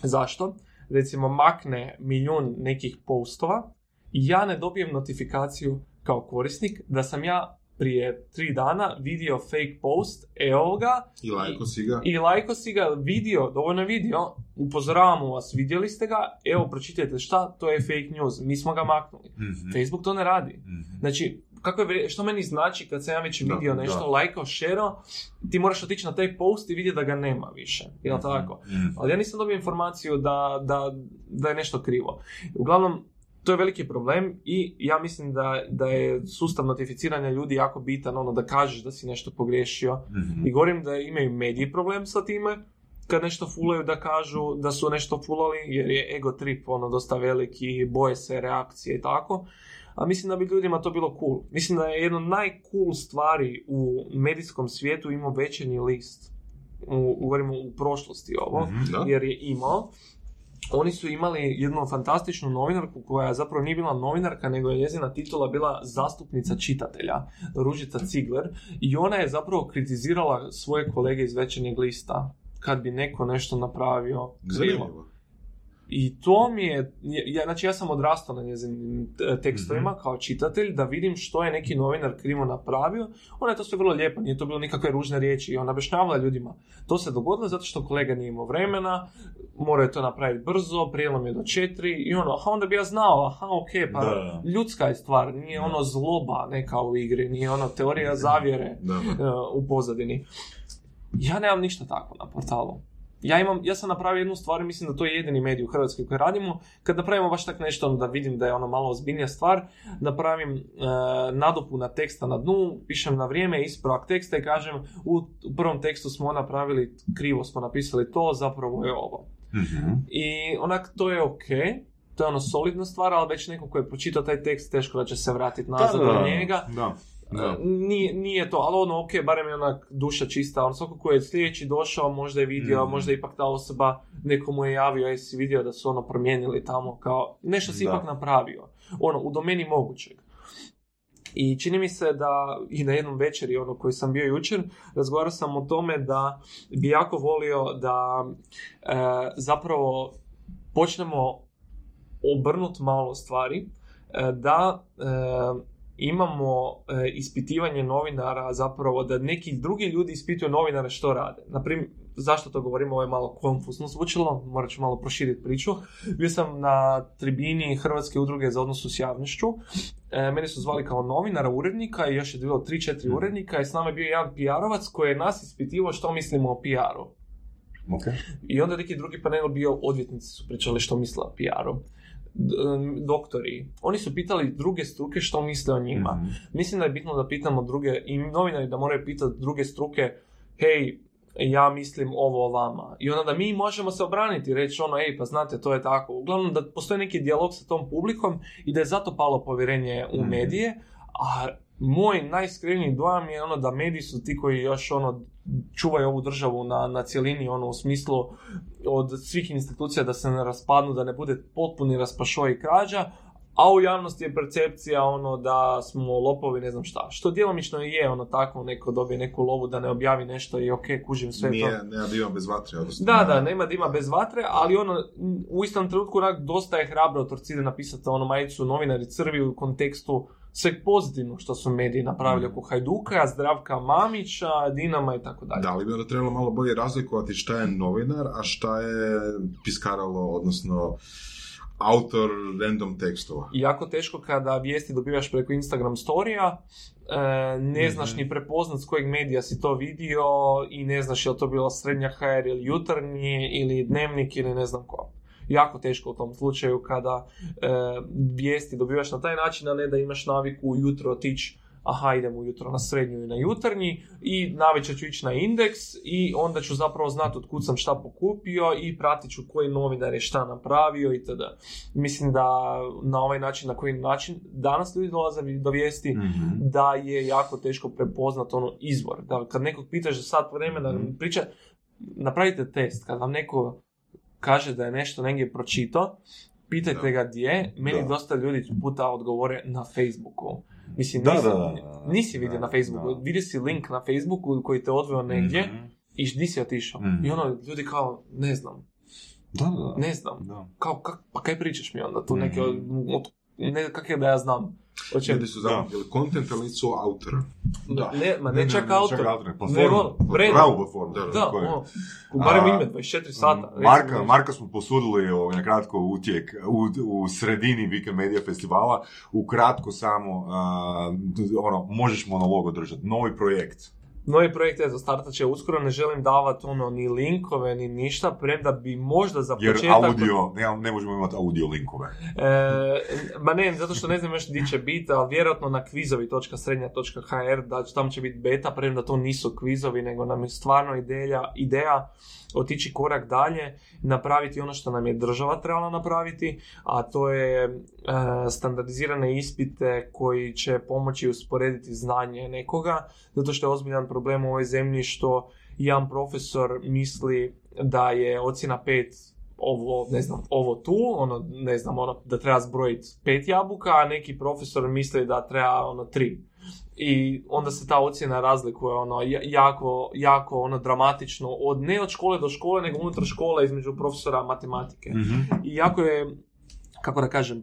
Zašto? Recimo, makne milijun nekih postova i ja ne dobijem notifikaciju kao korisnik da sam ja prije tri dana vidio fake post, evo ga, i lajko si ga, i lajko si ga vidio, dovoljno vidio, upozoravamo vas, vidjeli ste ga, evo, pročitajte šta, to je fake news, mi smo ga maknuli. Mm-hmm. Facebook to ne radi. Mm-hmm. Znači, kako je, što meni znači kad sam ja već vidio da, nešto, da. lajkao, šerao, ti moraš otići na taj post i vidjeti da ga nema više, jel mm-hmm. tako? Mm-hmm. Ali ja nisam dobio informaciju da, da, da je nešto krivo. Uglavnom, to je veliki problem i ja mislim da, da je sustav notificiranja ljudi jako bitan, ono da kažeš da si nešto pogriješio. Mm-hmm. I govorim da imaju mediji problem sa time, kad nešto fulaju da kažu da su nešto fulali, jer je ego trip ono dosta veliki, boje se reakcije i tako. A mislim da bi ljudima to bilo cool. Mislim da je jedna od najcool stvari u medijskom svijetu imao Večernji list. U, govorimo u prošlosti ovo, mm-hmm, jer je imao. Oni su imali jednu fantastičnu novinarku koja zapravo nije bila novinarka, nego je njezina titula bila zastupnica čitatelja, Ružica Cigler, i ona je zapravo kritizirala svoje kolege iz Večernjeg lista kad bi neko nešto napravio krivo. I to mi je, ja, znači ja sam odrastao na njezinim tekstovima, mm-hmm, kao čitatelj, da vidim što je neki novinar krivo napravio. Ona je to sve vrlo lijepo, nije to bilo nikakve ružne riječi i ona objašnjavala ljudima. To se dogodilo zato što kolega nije imao vremena, morao je to napraviti brzo, prijelom je do četiri i ono, aha, onda bi ja znao, aha, ok, pa da, ljudska je stvar, nije da. ono zloba neka u igri, nije ono teorija zavjere da, da. Uh, u pozadini. Ja nemam ništa tako na portalu. Ja, imam, ja sam napravio jednu stvar, mislim da to je jedini medij u Hrvatskoj koji radimo. Kad napravimo baš tak nešto, onda vidim da je ono malo ozbiljnija stvar, napravim e, nadopuna teksta na dnu, pišem na vrijeme ispravak teksta i kažem u, u prvom tekstu smo napravili, krivo smo napisali to, zapravo je ovo. Mm-hmm. I onak to je ok, to je ono solidna stvar, ali već neko ko je pročitao taj tekst teško da će se vratiti nazad na njega. Da. No. Nije, nije to, ali ono, ok, barem je onak duša čista, on svako koji je sljedeći došao, možda je vidio, mm. možda je ipak ta osoba, nekomu je javio, jesi vidio da su ono promijenili tamo, kao, nešto si da. ipak napravio, ono, u domeni mogućeg. I čini mi se da, i na jednom večeri, ono, koji sam bio jučer, razgovarao sam o tome da bi jako volio da e, zapravo počnemo obrnuti malo stvari, e, da... E, imamo e, ispitivanje novinara, zapravo da neki drugi ljudi ispituju novinare što rade. Naprimjer, zašto to govorimo, ovo je malo konfuzno zvučilo, morat ću malo proširiti priču. Bio sam na tribini Hrvatske udruge za odnose s javnošću, e, mene su zvali kao novinara, urednika i još je bilo tri četiri urednika i s nama je bio jedan P R-ovac koji je nas ispitivao što mislimo o P R-u. Okay. I onda neki drugi panel bio, odvjetnici su pričali što misle o P R-u. Doktori. Oni su pitali druge struke što misle o njima. Mm-hmm. Mislim da je bitno da pitamo druge, i novinari da moraju pitati druge struke, hej, ja mislim ovo o vama. I onda da mi možemo se obraniti, reći ono, ej, pa znate, to je tako. Uglavnom da postoji neki dijalog sa tom publikom i da je zato palo povjerenje u mm-hmm. medije, a moj najiskreniji dojam je ono da mediji su ti koji još ono čuvaju ovu državu na, na cjelini, ono u smislu od svih institucija da se ne raspadnu, da ne bude potpuni raspašoj i krađa, a u javnosti je percepcija ono da smo lopovi, ne znam šta. Što djelomično je ono tako, neko dobije neku lovu da ne objavi nešto i ok, kužim sve. Nije, to. Nema dima bez vatre. Odnosno. Da, da, nema dima bez vatre, ali ono u istom trenutku dosta je hrabro Torcide napisati ono majicu novinari crvi u kontekstu sve pozitivno što su mediji napravili oko Hajduka, Zdravka Mamića, Dinama i tako dalje. Da, ali bi onda trebalo malo bolje razlikovati šta je novinar, a šta je piskaralo, odnosno autor random tekstova. Jako teško kada vijesti dobivaš preko Instagram storija, ne znaš ni prepoznat s kojeg medija si to vidio i ne znaš je li to bilo Srednja.hr ili Jutarnji ili Dnevnik ili ne znam ko. Jako teško u tom slučaju kada e, vijesti dobivaš na taj način, a ne da imaš naviku ujutro otići, aha idem ujutro na Srednju i na Jutarnji i navečer ću ići na Indeks i onda ću zapravo znati otkud sam šta pokupio i pratit ću koji novinar je šta napravio itd. Mislim da na ovaj način, na koji način danas ljudi dolaze do vijesti, mm-hmm. da je jako teško prepoznat ono izvor. Da kad nekog pitaš za sat vremena, mm-hmm. priča, napravite test, kad vam neko kaže da je nešto negdje pročitao, pitajte ga gdje, meni da. dosta ljudi puta odgovore na Facebooku. Mislim, da, nisi, da, da, da, nisi vidio da, na Facebooku, da. vidio si link na Facebooku koji te odveo negdje mm-hmm. i nisi otišao. Mm-hmm. I ono, ljudi kao, ne znam, da, da. ne znam, da. kao, kak, pa kaj pričaš mi onda tu mm-hmm. neke, od, ne, kak je da ja znam. Očem. Ljudi su zavrljeli kontent, ali nisu autora. Da. Ne, ma ne, ne čak autor. Platformu, pravu platformu. Da, da ono, barem ime, dvadeset četiri sata. Marka, Marka smo posudili o, nakratko utjek u, u sredini Weekend Media Festivala. Ukratko samo, a, ono, možeš monolog održati. Novi projekt. Novi projekt je za startat će uskoro, ne želim davati ono ni linkove ni ništa, premda bi možda za početak... Jer audio, ne, ne možemo imati audio linkove. E, ba ne, zato što ne znam još gdje će biti, ali vjerojatno na kvizovi točka srednja točka h r, da tam će biti beta, premda to nisu kvizovi, nego nam je stvarno ideja, ideja otići korak dalje, napraviti ono što nam je država trebala napraviti, a to je e, standardizirane ispite koji će pomoći usporediti znanje nekoga, zato što je ozbiljan problem u ovoj zemlji što jedan profesor misli da je ocjena pet ovo, ne znam, ovo tu, ono, ne znam, ono, da treba zbrojiti pet jabuka, a neki profesor misli da treba ono, tri. I onda se ta ocjena razlikuje ono, jako, jako ono, dramatično, od, ne od škole do škole, nego unutar škole između profesora matematike. Mm-hmm. I jako je, kako da kažem,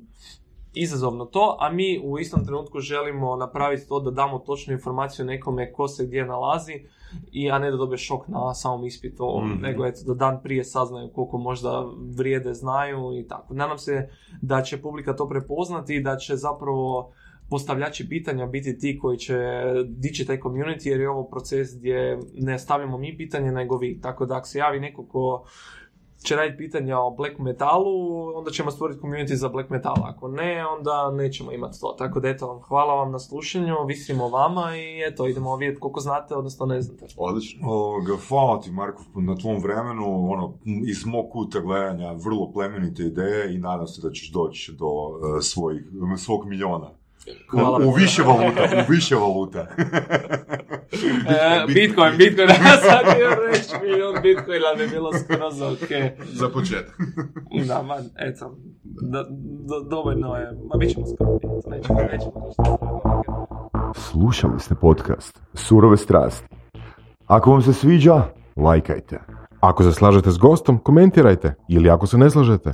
izazovno to, a mi u istom trenutku želimo napraviti to da damo točnu informaciju nekome ko se gdje nalazi, i, a ne da dobije šok na samom ispitu, mm-hmm. nego eto, da dan prije saznaju koliko možda vrijede znaju i tako. Nadam se da će publika to prepoznati i da će zapravo postavljači pitanja biti ti koji će dići taj community, jer je ovo proces gdje ne stavljamo mi pitanje nego vi. Tako da ako se javi neko ko će raditi pitanja o black metalu, onda ćemo stvoriti community za black metal. Ako ne, onda nećemo imati to. Tako da eto, hvala vam na slušanju, visimo vama i eto, idemo vidjeti koliko znate, odnosno ne znate. Odlično. Hvala ti, Marko, na tvom vremenu. Ono, iz mog kuta gledanja vrlo plemenite ideje i nadam se da ćeš doći do uh, svojih, svog milijona. Hvala. U više valuta, u više valuta. Bitcoin, Bitcoin, a sad je reći milijon Bitcoina bi bilo skroz ok. Za početak. Da, man, eto, da, do, dovoljno je, ma bit ćemo skoro, nećemo, nećemo. Slušali ste podcast Surove strasti. Ako vam se sviđa, lajkajte. Ako se slažete s gostom, komentirajte, ili ako se ne slažete.